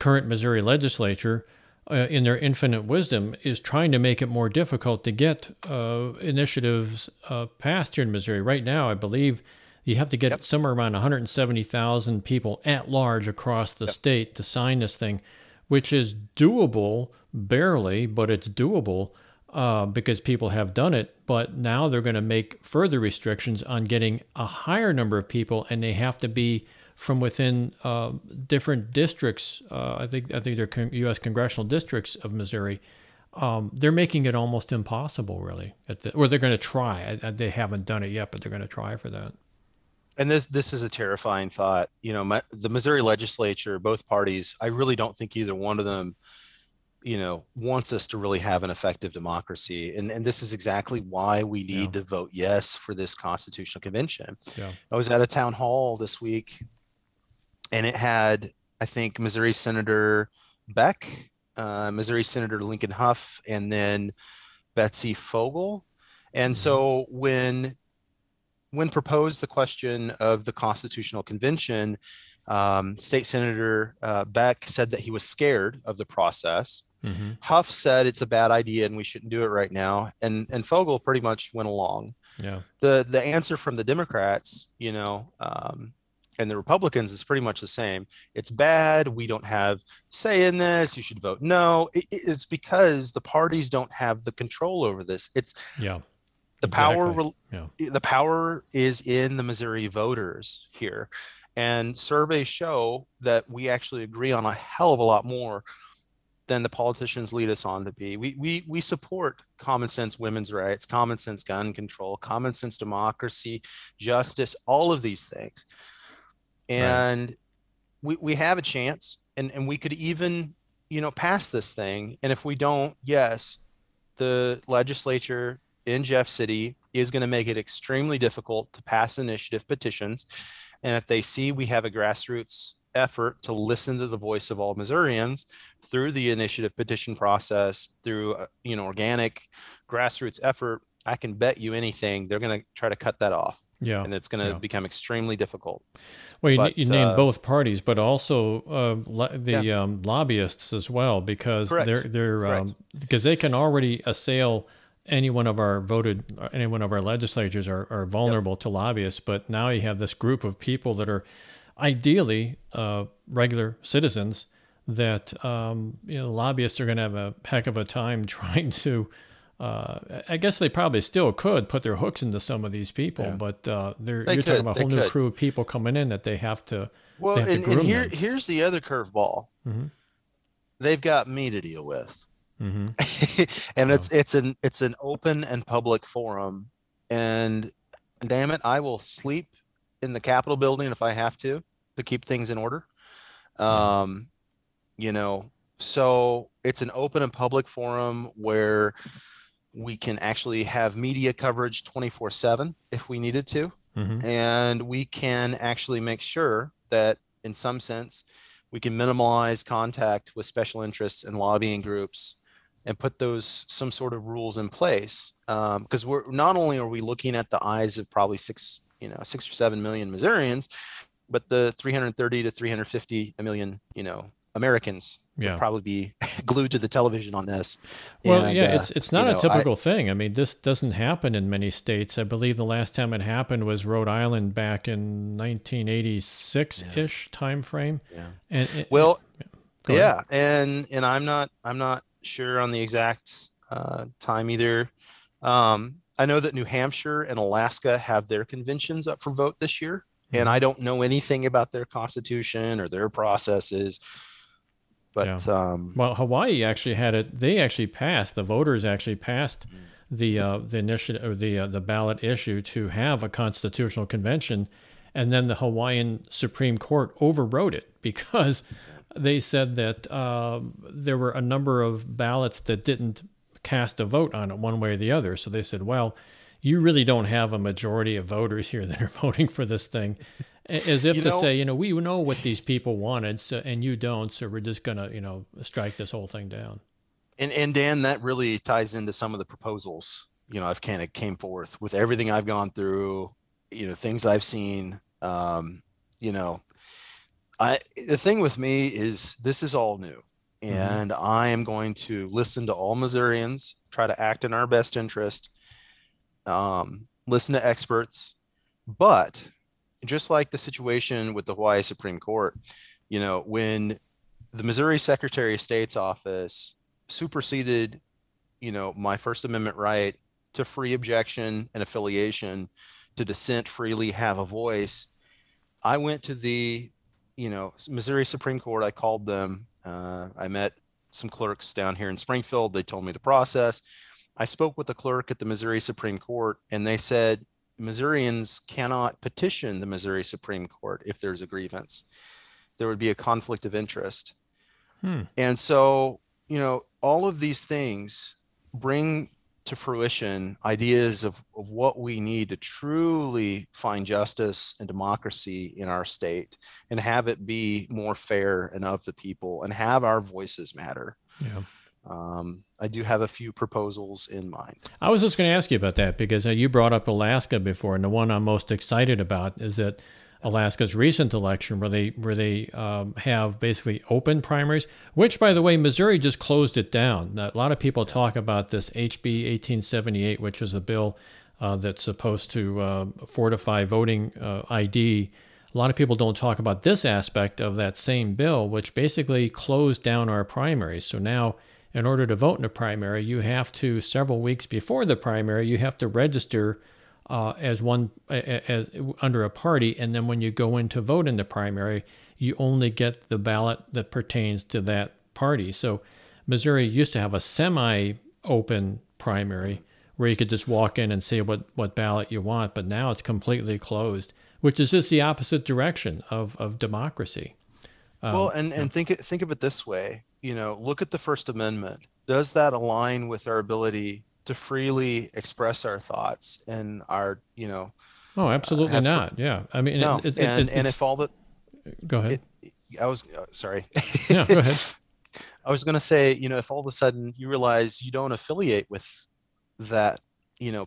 current Missouri legislature, in their infinite wisdom, is trying to make it more difficult to get initiatives passed here in Missouri. Right now, I believe you have to get somewhere around 170,000 people at large across the state to sign this thing, which is doable, barely, but it's doable. Because people have done it, but now they're going to make further restrictions on getting a higher number of people, and they have to be from within different districts. I think they're U.S. congressional districts of Missouri. They're making it almost impossible, really. Or they're going to try. They haven't done it yet, but they're going to try for that. And this is a terrifying thought. The Missouri legislature, both parties. I really don't think either one of them wants us to really have an effective democracy. And this is exactly why we need to vote yes for this constitutional convention. Yeah. I was at a town hall this week, and it had, I think, Missouri Senator Beck, Missouri Senator Lincoln Huff, and then Betsy Fogle. And so when proposed the question of the constitutional convention, State Senator Beck said that he was scared of the process. Huff said it's a bad idea and we shouldn't do it right now. And Fogle pretty much went along. Yeah. The answer from the Democrats, and the Republicans is pretty much the same. It's bad. We don't have say in this. You should vote no. It's because the parties don't have the control over this. The power is in the Missouri voters here. And surveys show that we actually agree on a hell of a lot more than the politicians lead us on to be. We support common sense women's rights, common sense gun control, common sense democracy, justice, all of these things. And we have a chance, and we could even, pass this thing. And if we don't, yes, the legislature in Jeff City is going to make it extremely difficult to pass initiative petitions. And if they see we have a grassroots effort to listen to the voice of all Missourians through the initiative petition process, through organic grassroots effort, I can bet you anything they're going to try to cut that off. Yeah, and it's going to become extremely difficult. Well, you named both parties, but also lobbyists as well, because they're because they can already assail. Any one of our legislatures are vulnerable to lobbyists, but now you have this group of people that are ideally regular citizens that lobbyists are going to have a heck of a time trying to. I guess they probably still could put their hooks into some of these people, but talking about a whole new crew of people coming in that they have to. Well, have to groom and here's the other curveball. They've got me to deal with. And it's an open and public forum, and damn it, I will sleep in the Capitol building if I have to keep things in order. So it's an open and public forum where we can actually have media coverage 24/7 if we needed to, and we can actually make sure that in some sense we can minimize contact with special interests and lobbying groups and put some sort of rules in place because we're not only are we looking at the eyes of probably 6 or 7 million Missourians, but the 330 to 350 million, Americans would probably be glued to the television on this. Well, and, it's not a typical thing. I mean, this doesn't happen in many states. I believe the last time it happened was Rhode Island back in 1986-ish timeframe. Yeah. And I'm not sure on the exact time either. I know that New Hampshire and Alaska have their conventions up for vote this year, and I don't know anything about their constitution or their processes. But well, Hawaii actually had it. The voters actually passed the initiative or the ballot issue to have a constitutional convention, and then the Hawaiian Supreme Court overrode it because they said that there were a number of ballots that didn't cast a vote on it one way or the other. So they said, well, you really don't have a majority of voters here that are voting for this thing, as if to say, we know what these people wanted, so, and you don't, so we're just going to, strike this whole thing down. And Dan, that really ties into some of the proposals, I've kind of came forth with everything I've gone through, things I've seen, the thing with me is this is all new, and I am going to listen to all Missourians, try to act in our best interest, listen to experts, but just like the situation with the Hawaii Supreme Court, when the Missouri Secretary of State's office superseded, my First Amendment right to free objection and affiliation, to dissent freely, have a voice, I went to the, Missouri Supreme Court. I called them. I met some clerks down here in Springfield. They told me the process. I spoke with the clerk at the Missouri Supreme Court, and they said Missourians cannot petition the Missouri Supreme Court if there's a grievance. There would be a conflict of interest. And so, all of these things bring to fruition ideas of what we need to truly find justice and democracy in our state and have it be more fair and of the people and have our voices matter. Yeah. I do have a few proposals in mind. I was just going to ask you about that because you brought up Alaska before, and the one I'm most excited about is that Alaska's recent election where they have basically open primaries, which, by the way, Missouri just closed it down. Now, a lot of people talk about this HB 1878, which is a bill that's supposed to fortify voting ID. A lot of people don't talk about this aspect of that same bill, which basically closed down our primaries. So now, in order to vote in a primary, you have to, several weeks before the primary, you have to register as under a party, and then when you go in to vote in the primary, you only get the ballot that pertains to that party. So Missouri used to have a semi-open primary where you could just walk in and say what ballot you want, but now it's completely closed, which is just the opposite direction of democracy. Think of it this way. Look at the First Amendment. Does that align with our ability to freely express our thoughts and our, Oh, absolutely not. Yeah. I mean, no. Go ahead. Sorry. Yeah, go ahead. I was going to say, if all of a sudden you realize you don't affiliate with that,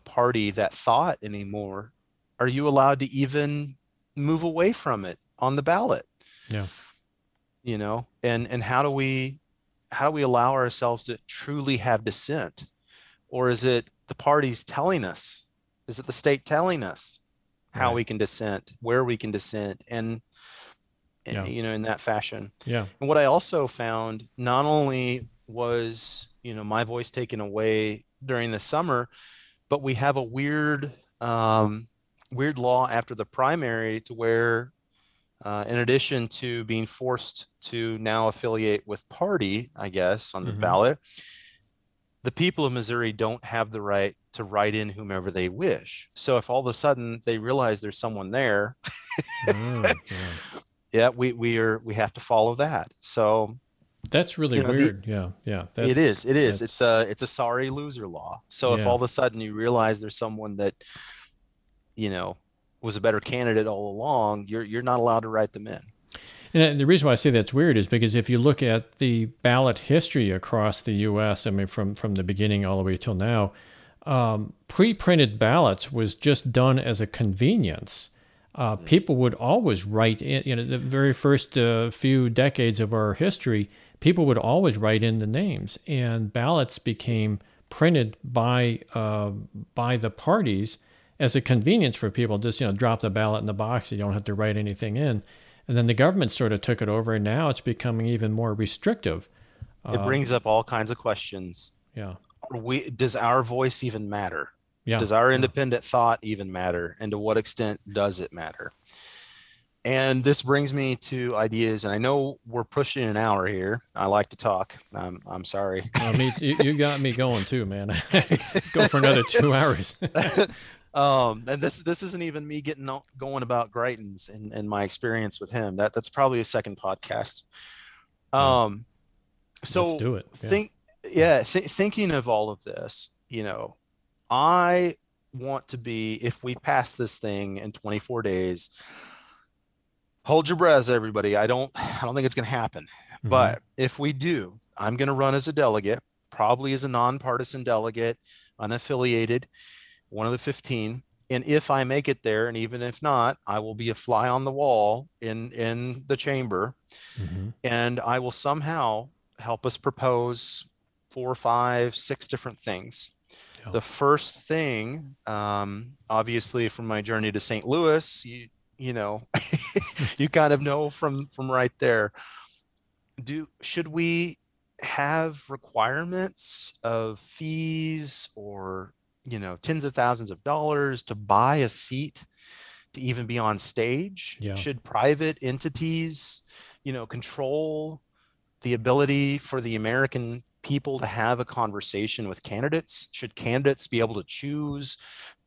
party, that thought anymore, are you allowed to even move away from it on the ballot? Yeah. And how do we allow ourselves to truly have dissent? Or is it the parties telling us? Is it the state telling us how we can dissent, where we can dissent, and in that fashion? Yeah. And what I also found, not only was, my voice taken away during the summer, but we have a weird law after the primary to where, in addition to being forced to now affiliate with party, I guess, on the ballot, the people of Missouri don't have the right to write in whomever they wish. So if all of a sudden they realize there's someone there, we have to follow that. So that's really weird. It is. It's a sorry loser law. So if all of a sudden you realize there's someone that, was a better candidate all along, you're not allowed to write them in. And the reason why I say that's weird is because if you look at the ballot history across the U.S., I mean, from the beginning all the way till now, pre-printed ballots was just done as a convenience. People would always write in, the very first few decades of our history, people would always write in the names, and ballots became printed by the parties as a convenience for people. Just, drop the ballot in the box, you don't have to write anything in. And then the government sort of took it over, and now it's becoming even more restrictive. It brings up all kinds of questions. Yeah. Does our voice even matter? Yeah. Does our independent thought even matter? And to what extent does it matter? And this brings me to ideas. And I know we're pushing an hour here. I like to talk. I'm sorry. You got me going too, man. Go for another 2 hours. And this isn't even me getting going about Greitens and my experience with him. That's probably a second podcast. So let's do it. Yeah. Thinking of all of this, I want to be, if we pass this thing in 24 days, hold your breath, everybody. I don't think it's going to happen. Mm-hmm. But if we do, I'm going to run as a delegate, probably as a nonpartisan delegate, unaffiliated, one of the 15. And if I make it there, and even if not, I will be a fly on the wall in the chamber. Mm-hmm. And I will somehow help us propose 4, 5, 6 different things. Oh. The first thing, obviously from my journey to St. Louis, you kind of know from right there, should we have requirements of fees or, tens of thousands of dollars to buy a seat to even be on stage? Yeah. Should private entities, control the ability for the American people to have a conversation with candidates? Should candidates be able to choose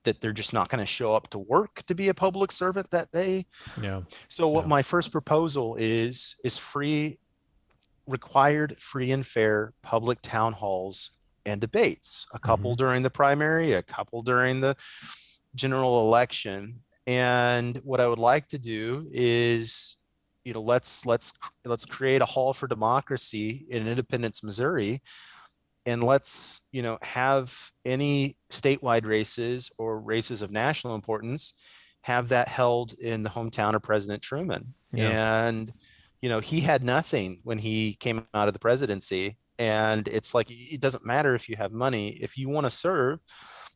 that they're just not going to show up to work to be a public servant that day? Yeah. So what my first proposal is required free and fair public town halls and debates, a couple mm-hmm. during the primary, a couple during the general election. And what I would like to do is, let's create a hall for democracy in Independence, Missouri. And let's, have any statewide races or races of national importance, have that held in the hometown of President Truman. Yeah. And, he had nothing when he came out of the presidency. And it's like, it doesn't matter if you have money. If you want to serve,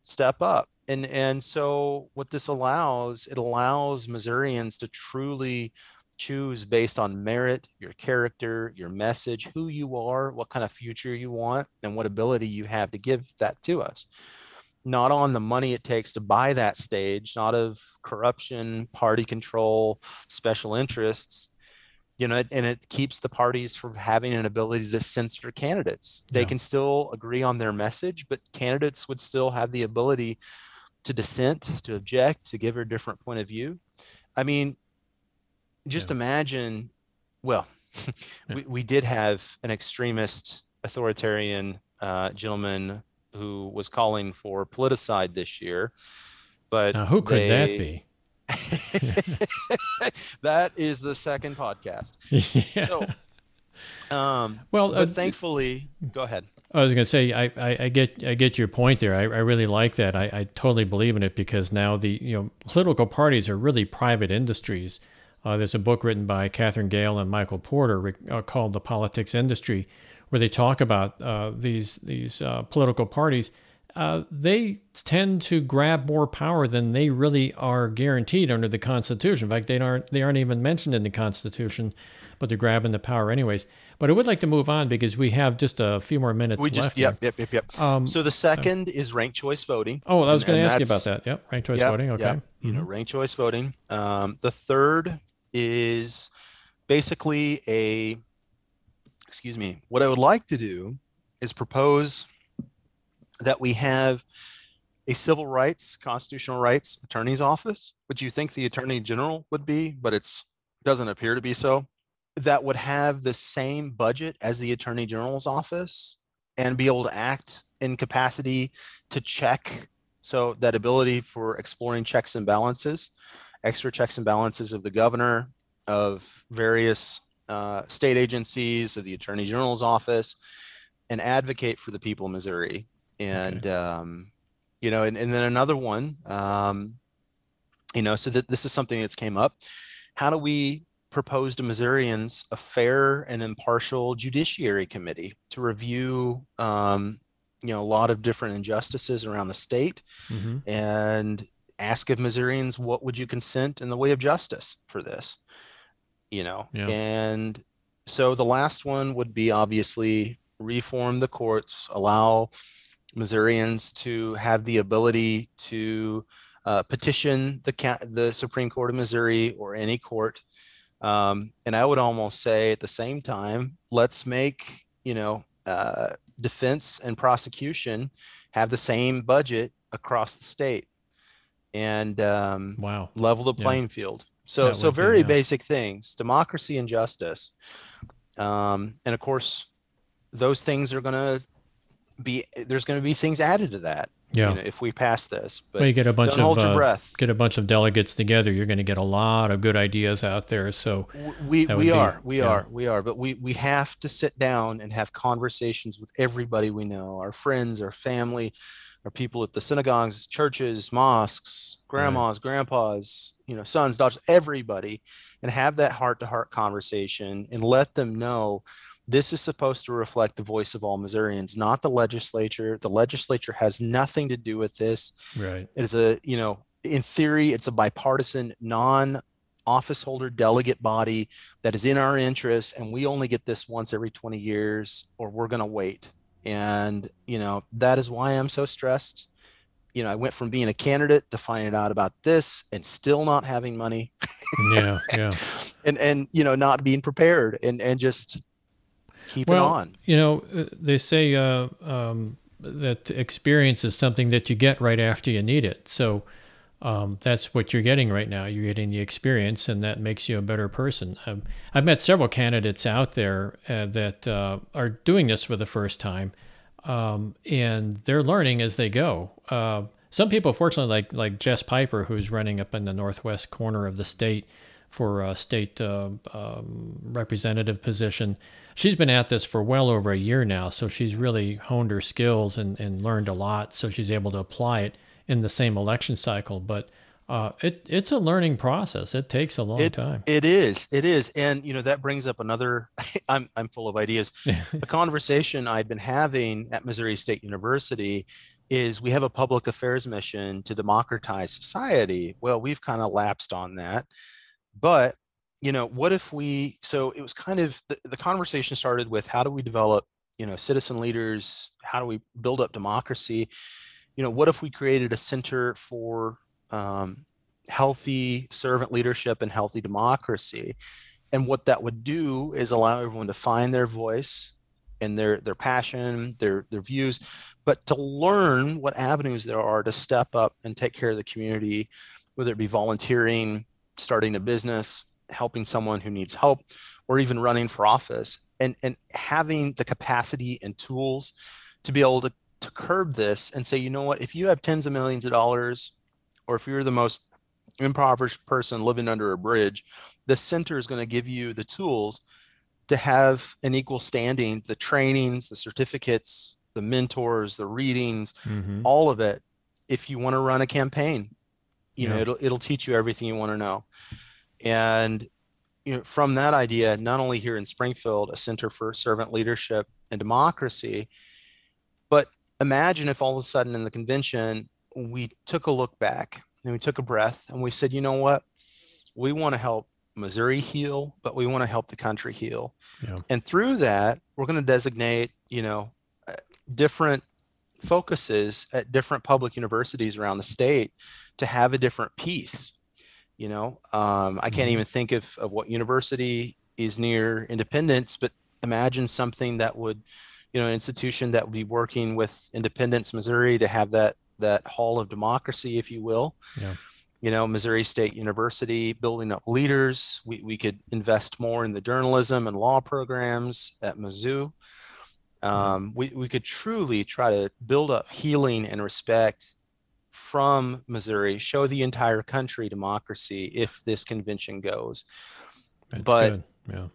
step up. And so what this allows, it allows Missourians to truly choose based on merit, your character, your message, who you are, what kind of future you want, and what ability you have to give that to us. Not on the money it takes to buy that stage, not of corruption, party control, special interests, and it keeps the parties from having an ability to censor candidates. They can still agree on their message, but candidates would still have the ability to dissent, to object, to give a different point of view. I mean, imagine, we did have an extremist authoritarian gentleman who was calling for politicide this year, but who could that be? That is the second podcast. Yeah. So, thankfully, go ahead. I was going to say, I get your point there. I really like that. I totally believe in it, because now the, political parties are really private industries. There's a book written by Catherine Gale and Michael Porter called "The Politics Industry," where they talk about these political parties. They tend to grab more power than they really are guaranteed under the Constitution. In fact, they aren't even mentioned in the Constitution, but they're grabbing the power anyways. But I would like to move on because we have just a few more minutes left. Yep. So the second is ranked choice voting. Oh, I was going to ask you about that. Yep, ranked choice voting. Okay. Yep. Mm-hmm. Ranked choice voting. The third is basically what I would like to do is propose that we have a civil rights, constitutional rights attorney's office, which you think the attorney general would be, but it doesn't appear to be so, that would have the same budget as the attorney general's office and be able to act in capacity to check. So that ability for exploring checks and balances, extra checks and balances of the governor, of various state agencies, of the attorney general's office, and advocate for the people of Missouri. And you know, and then another one, you know, so that this is something that's came up. How do we propose to Missourians a fair and impartial judiciary committee to review, you know, a lot of different injustices around the state, mm-hmm. and ask of Missourians, what would you consent in the way of justice for this, you know? Yeah. And so the last one would be obviously reform the courts, allow Missourians to have the ability to petition the Supreme Court of Missouri or any court. And I would almost say at the same time, let's make, you know, defense and prosecution have the same budget across the state and level the playing field. So very basic things, democracy and justice. And of course, those things are going to be, there's going to be things added to that. Yeah. You know, if we pass this, but you get a bunch of delegates together, you're going to get a lot of good ideas out there. So we are, but we have to sit down and have conversations with everybody we know, our friends, our family, our people at the synagogues, churches, mosques, grandmas, grandpas, you know, sons, daughters, everybody, and have that heart-to-heart conversation and let them know. This is supposed to reflect the voice of all Missourians, not the legislature. The legislature has nothing to do with this. Right. It is a, you know, in theory, it's a bipartisan, non-office holder delegate body that is in our interests, and we only get this once every 20 years, or we're going to wait. And, you know, that is why I'm so stressed. You know, I went from being a candidate to finding out about this and still not having money. Yeah. And, you know, not being prepared and just... Keep it on. You know, they say that experience is something that you get right after you need it. So that's what you're getting right now. You're getting the experience, and that makes you a better person. I've met several candidates out there that are doing this for the first time, and they're learning as they go. Some people, fortunately, like Jess Piper, who's running up in the northwest corner of the state, for a state representative position. She's been at this for well over a year now, so she's really honed her skills and learned a lot, so she's able to apply it in the same election cycle. But it's a learning process. It takes a long time. It is. And, you know, that brings up another, I'm full of ideas. The conversation I've been having at Missouri State University is we have a public affairs mission to democratize society. Well, we've kind of lapsed on that. But, you know, what if we, so it was kind of, the conversation started with how do we develop, you know, citizen leaders? How do we build up democracy? You know, what if we created a center for healthy servant leadership and healthy democracy? And what that would do is allow everyone to find their voice and their passion, their views, but to learn what avenues there are to step up and take care of the community, whether it be volunteering, starting a business, helping someone who needs help, or even running for office, and having the capacity and tools to be able to curb this and say, you know what, if you have tens of millions of dollars, or if you're the most impoverished person living under a bridge, the center is going to give you the tools to have an equal standing, the trainings, the certificates, the mentors, the readings, all of it, if you want to run a campaign. You know, it'll teach you everything you want to know. And, you know, from that idea, not only here in Springfield, a center for servant leadership and democracy, but imagine if all of a sudden in the convention, we took a look back and we took a breath and we said, you know what, we want to help Missouri heal, but we want to help the country heal. Yeah. And through that, we're going to designate, you know, different focuses at different public universities around the state to have a different piece. You know, I can't even think of what university is near Independence, but imagine something that would, you know, an institution that would be working with Independence, Missouri, to have that hall of democracy, if you will. Yeah. You know, Missouri State University, building up leaders. We could invest more in the journalism and law programs at Mizzou. We could truly try to build up healing and respect from Missouri, show the entire country democracy if this convention goes. That's good. Yeah.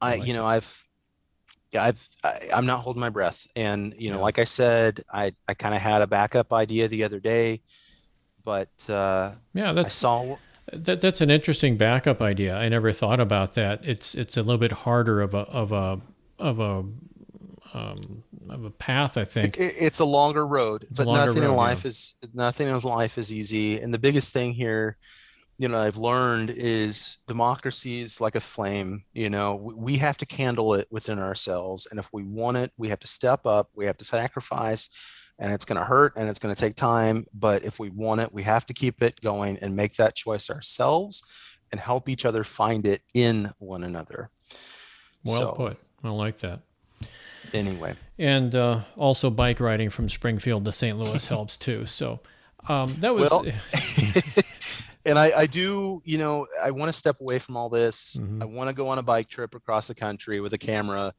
I've I'm not holding my breath. And, you know, like I said, I kind of had a backup idea the other day, but that's an interesting backup idea. I never thought about that. It's a little bit harder of a path, I think. It's a longer road, but nothing in life is easy. And the biggest thing here, you know, I've learned is democracy is like a flame. You know, we have to candle it within ourselves. And if we want it, we have to step up, we have to sacrifice, and it's going to hurt and it's going to take time. But if we want it, we have to keep it going and make that choice ourselves and help each other find it in one another. Well put. I like that. Anyway. And also bike riding from Springfield to St. Louis helps too. So that was... Well, and I do, you know, I want to step away from all this. Mm-hmm. I want to go on a bike trip across the country with a camera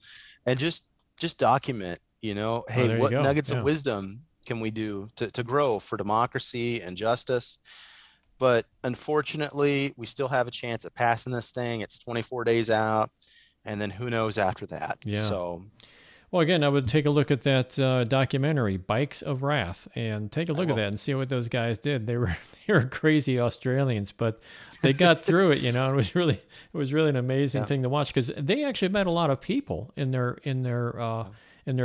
and just document, you know, hey, what nuggets of wisdom can we do to grow for democracy and justice? But unfortunately, we still have a chance at passing this thing. It's 24 days out. And then who knows after that? Yeah. So, well, again, I would take a look at that documentary, Bikes of Wrath, and take a look at that and see what those guys did. They were crazy Australians, but they got through it. You know, it was really an amazing thing to watch, because they actually met a lot of people in their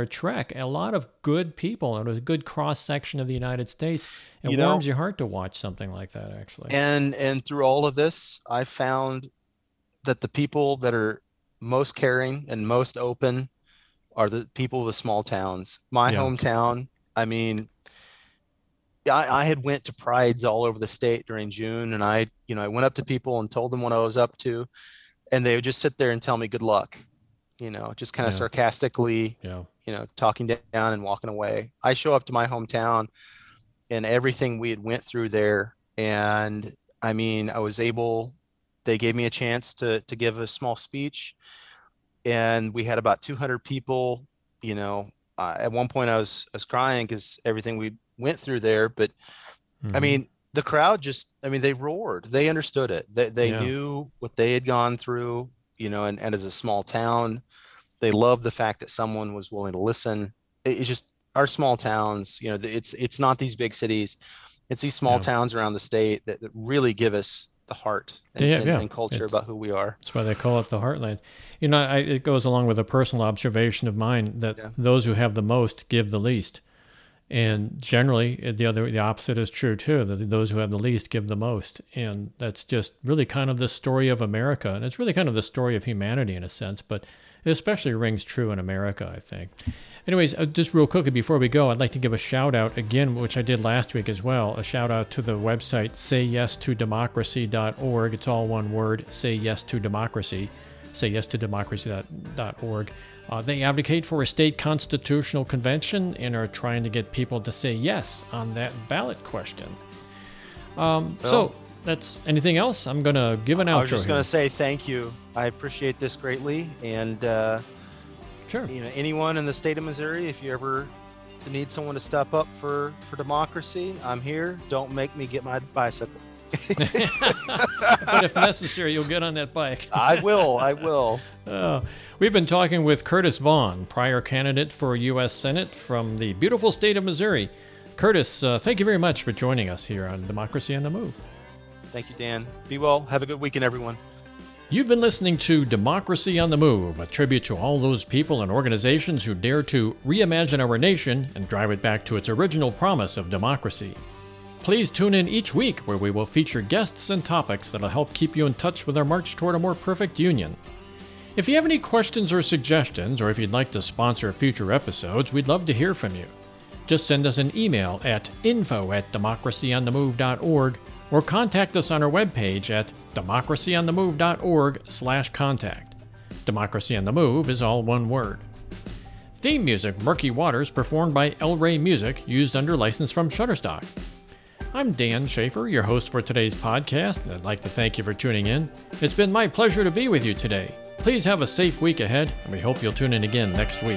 trek. A lot of good people, and it was a good cross section of the United States. It warms your heart to watch something like that, actually. And through all of this, I found that the people that are most caring and most open are the people of the small towns. My hometown, I mean, I had went to prides all over the state during June, and I went up to people and told them what I was up to, and they would just sit there and tell me good luck, you know, just kind of sarcastically, you know, talking down and walking away. I show up to my hometown and everything we had went through there. And I mean, they gave me a chance to give a small speech, and we had about 200 people. You know, at one point I was crying because everything we went through there, but I mean, the crowd they roared. They understood it. They knew what they had gone through, you know, and as a small town, they loved the fact that someone was willing to listen. It's just our small towns, you know, it's not these big cities. It's these small towns around the state that really give us the heart and culture about who we are. That's why they call it the heartland. You know, it goes along with a personal observation of mine that those who have the most give the least. And generally the opposite is true too, that those who have the least give the most. And that's just really kind of the story of America. And it's really kind of the story of humanity in a sense, but it especially rings true in America, I think. Anyways, just real quickly before we go, I'd like to give a shout out again, which I did last week as well, a shout out to the website SayYesToDemocracy.org. It's all one word, SayYesToDemocracy, SayYesToDemocracy.org. They advocate for a state constitutional convention and are trying to get people to say yes on that ballot question. So that's anything else? I'm going to give an outro. I was just going to say thank you. I appreciate this greatly. And sure. You know, anyone in the state of Missouri, if you ever need someone to step up for democracy, I'm here. Don't make me get my bicycle. But if necessary, you'll get on that bike. I will. We've been talking with Curtis Vaughn, prior candidate for U.S. Senate from the beautiful state of Missouri. Curtis, thank you very much for joining us here on Democracy on the Move. Thank you, Dan. Be well. Have a good weekend, everyone. You've been listening to Democracy on the Move, a tribute to all those people and organizations who dare to reimagine our nation and drive it back to its original promise of democracy. Please tune in each week where we will feature guests and topics that'll help keep you in touch with our march toward a more perfect union. If you have any questions or suggestions, or if you'd like to sponsor future episodes, we'd love to hear from you. Just send us an email at info@democracyonthemove.org or contact us on our webpage at democracyonthemove.org/contact. Democracy on the Move is all one word. Theme music, Murky Waters, performed by El Rey Music, used under license from Shutterstock. I'm Dan Schaefer, your host for today's podcast, and I'd like to thank you for tuning in. It's been my pleasure to be with you today. Please have a safe week ahead, and we hope you'll tune in again next week.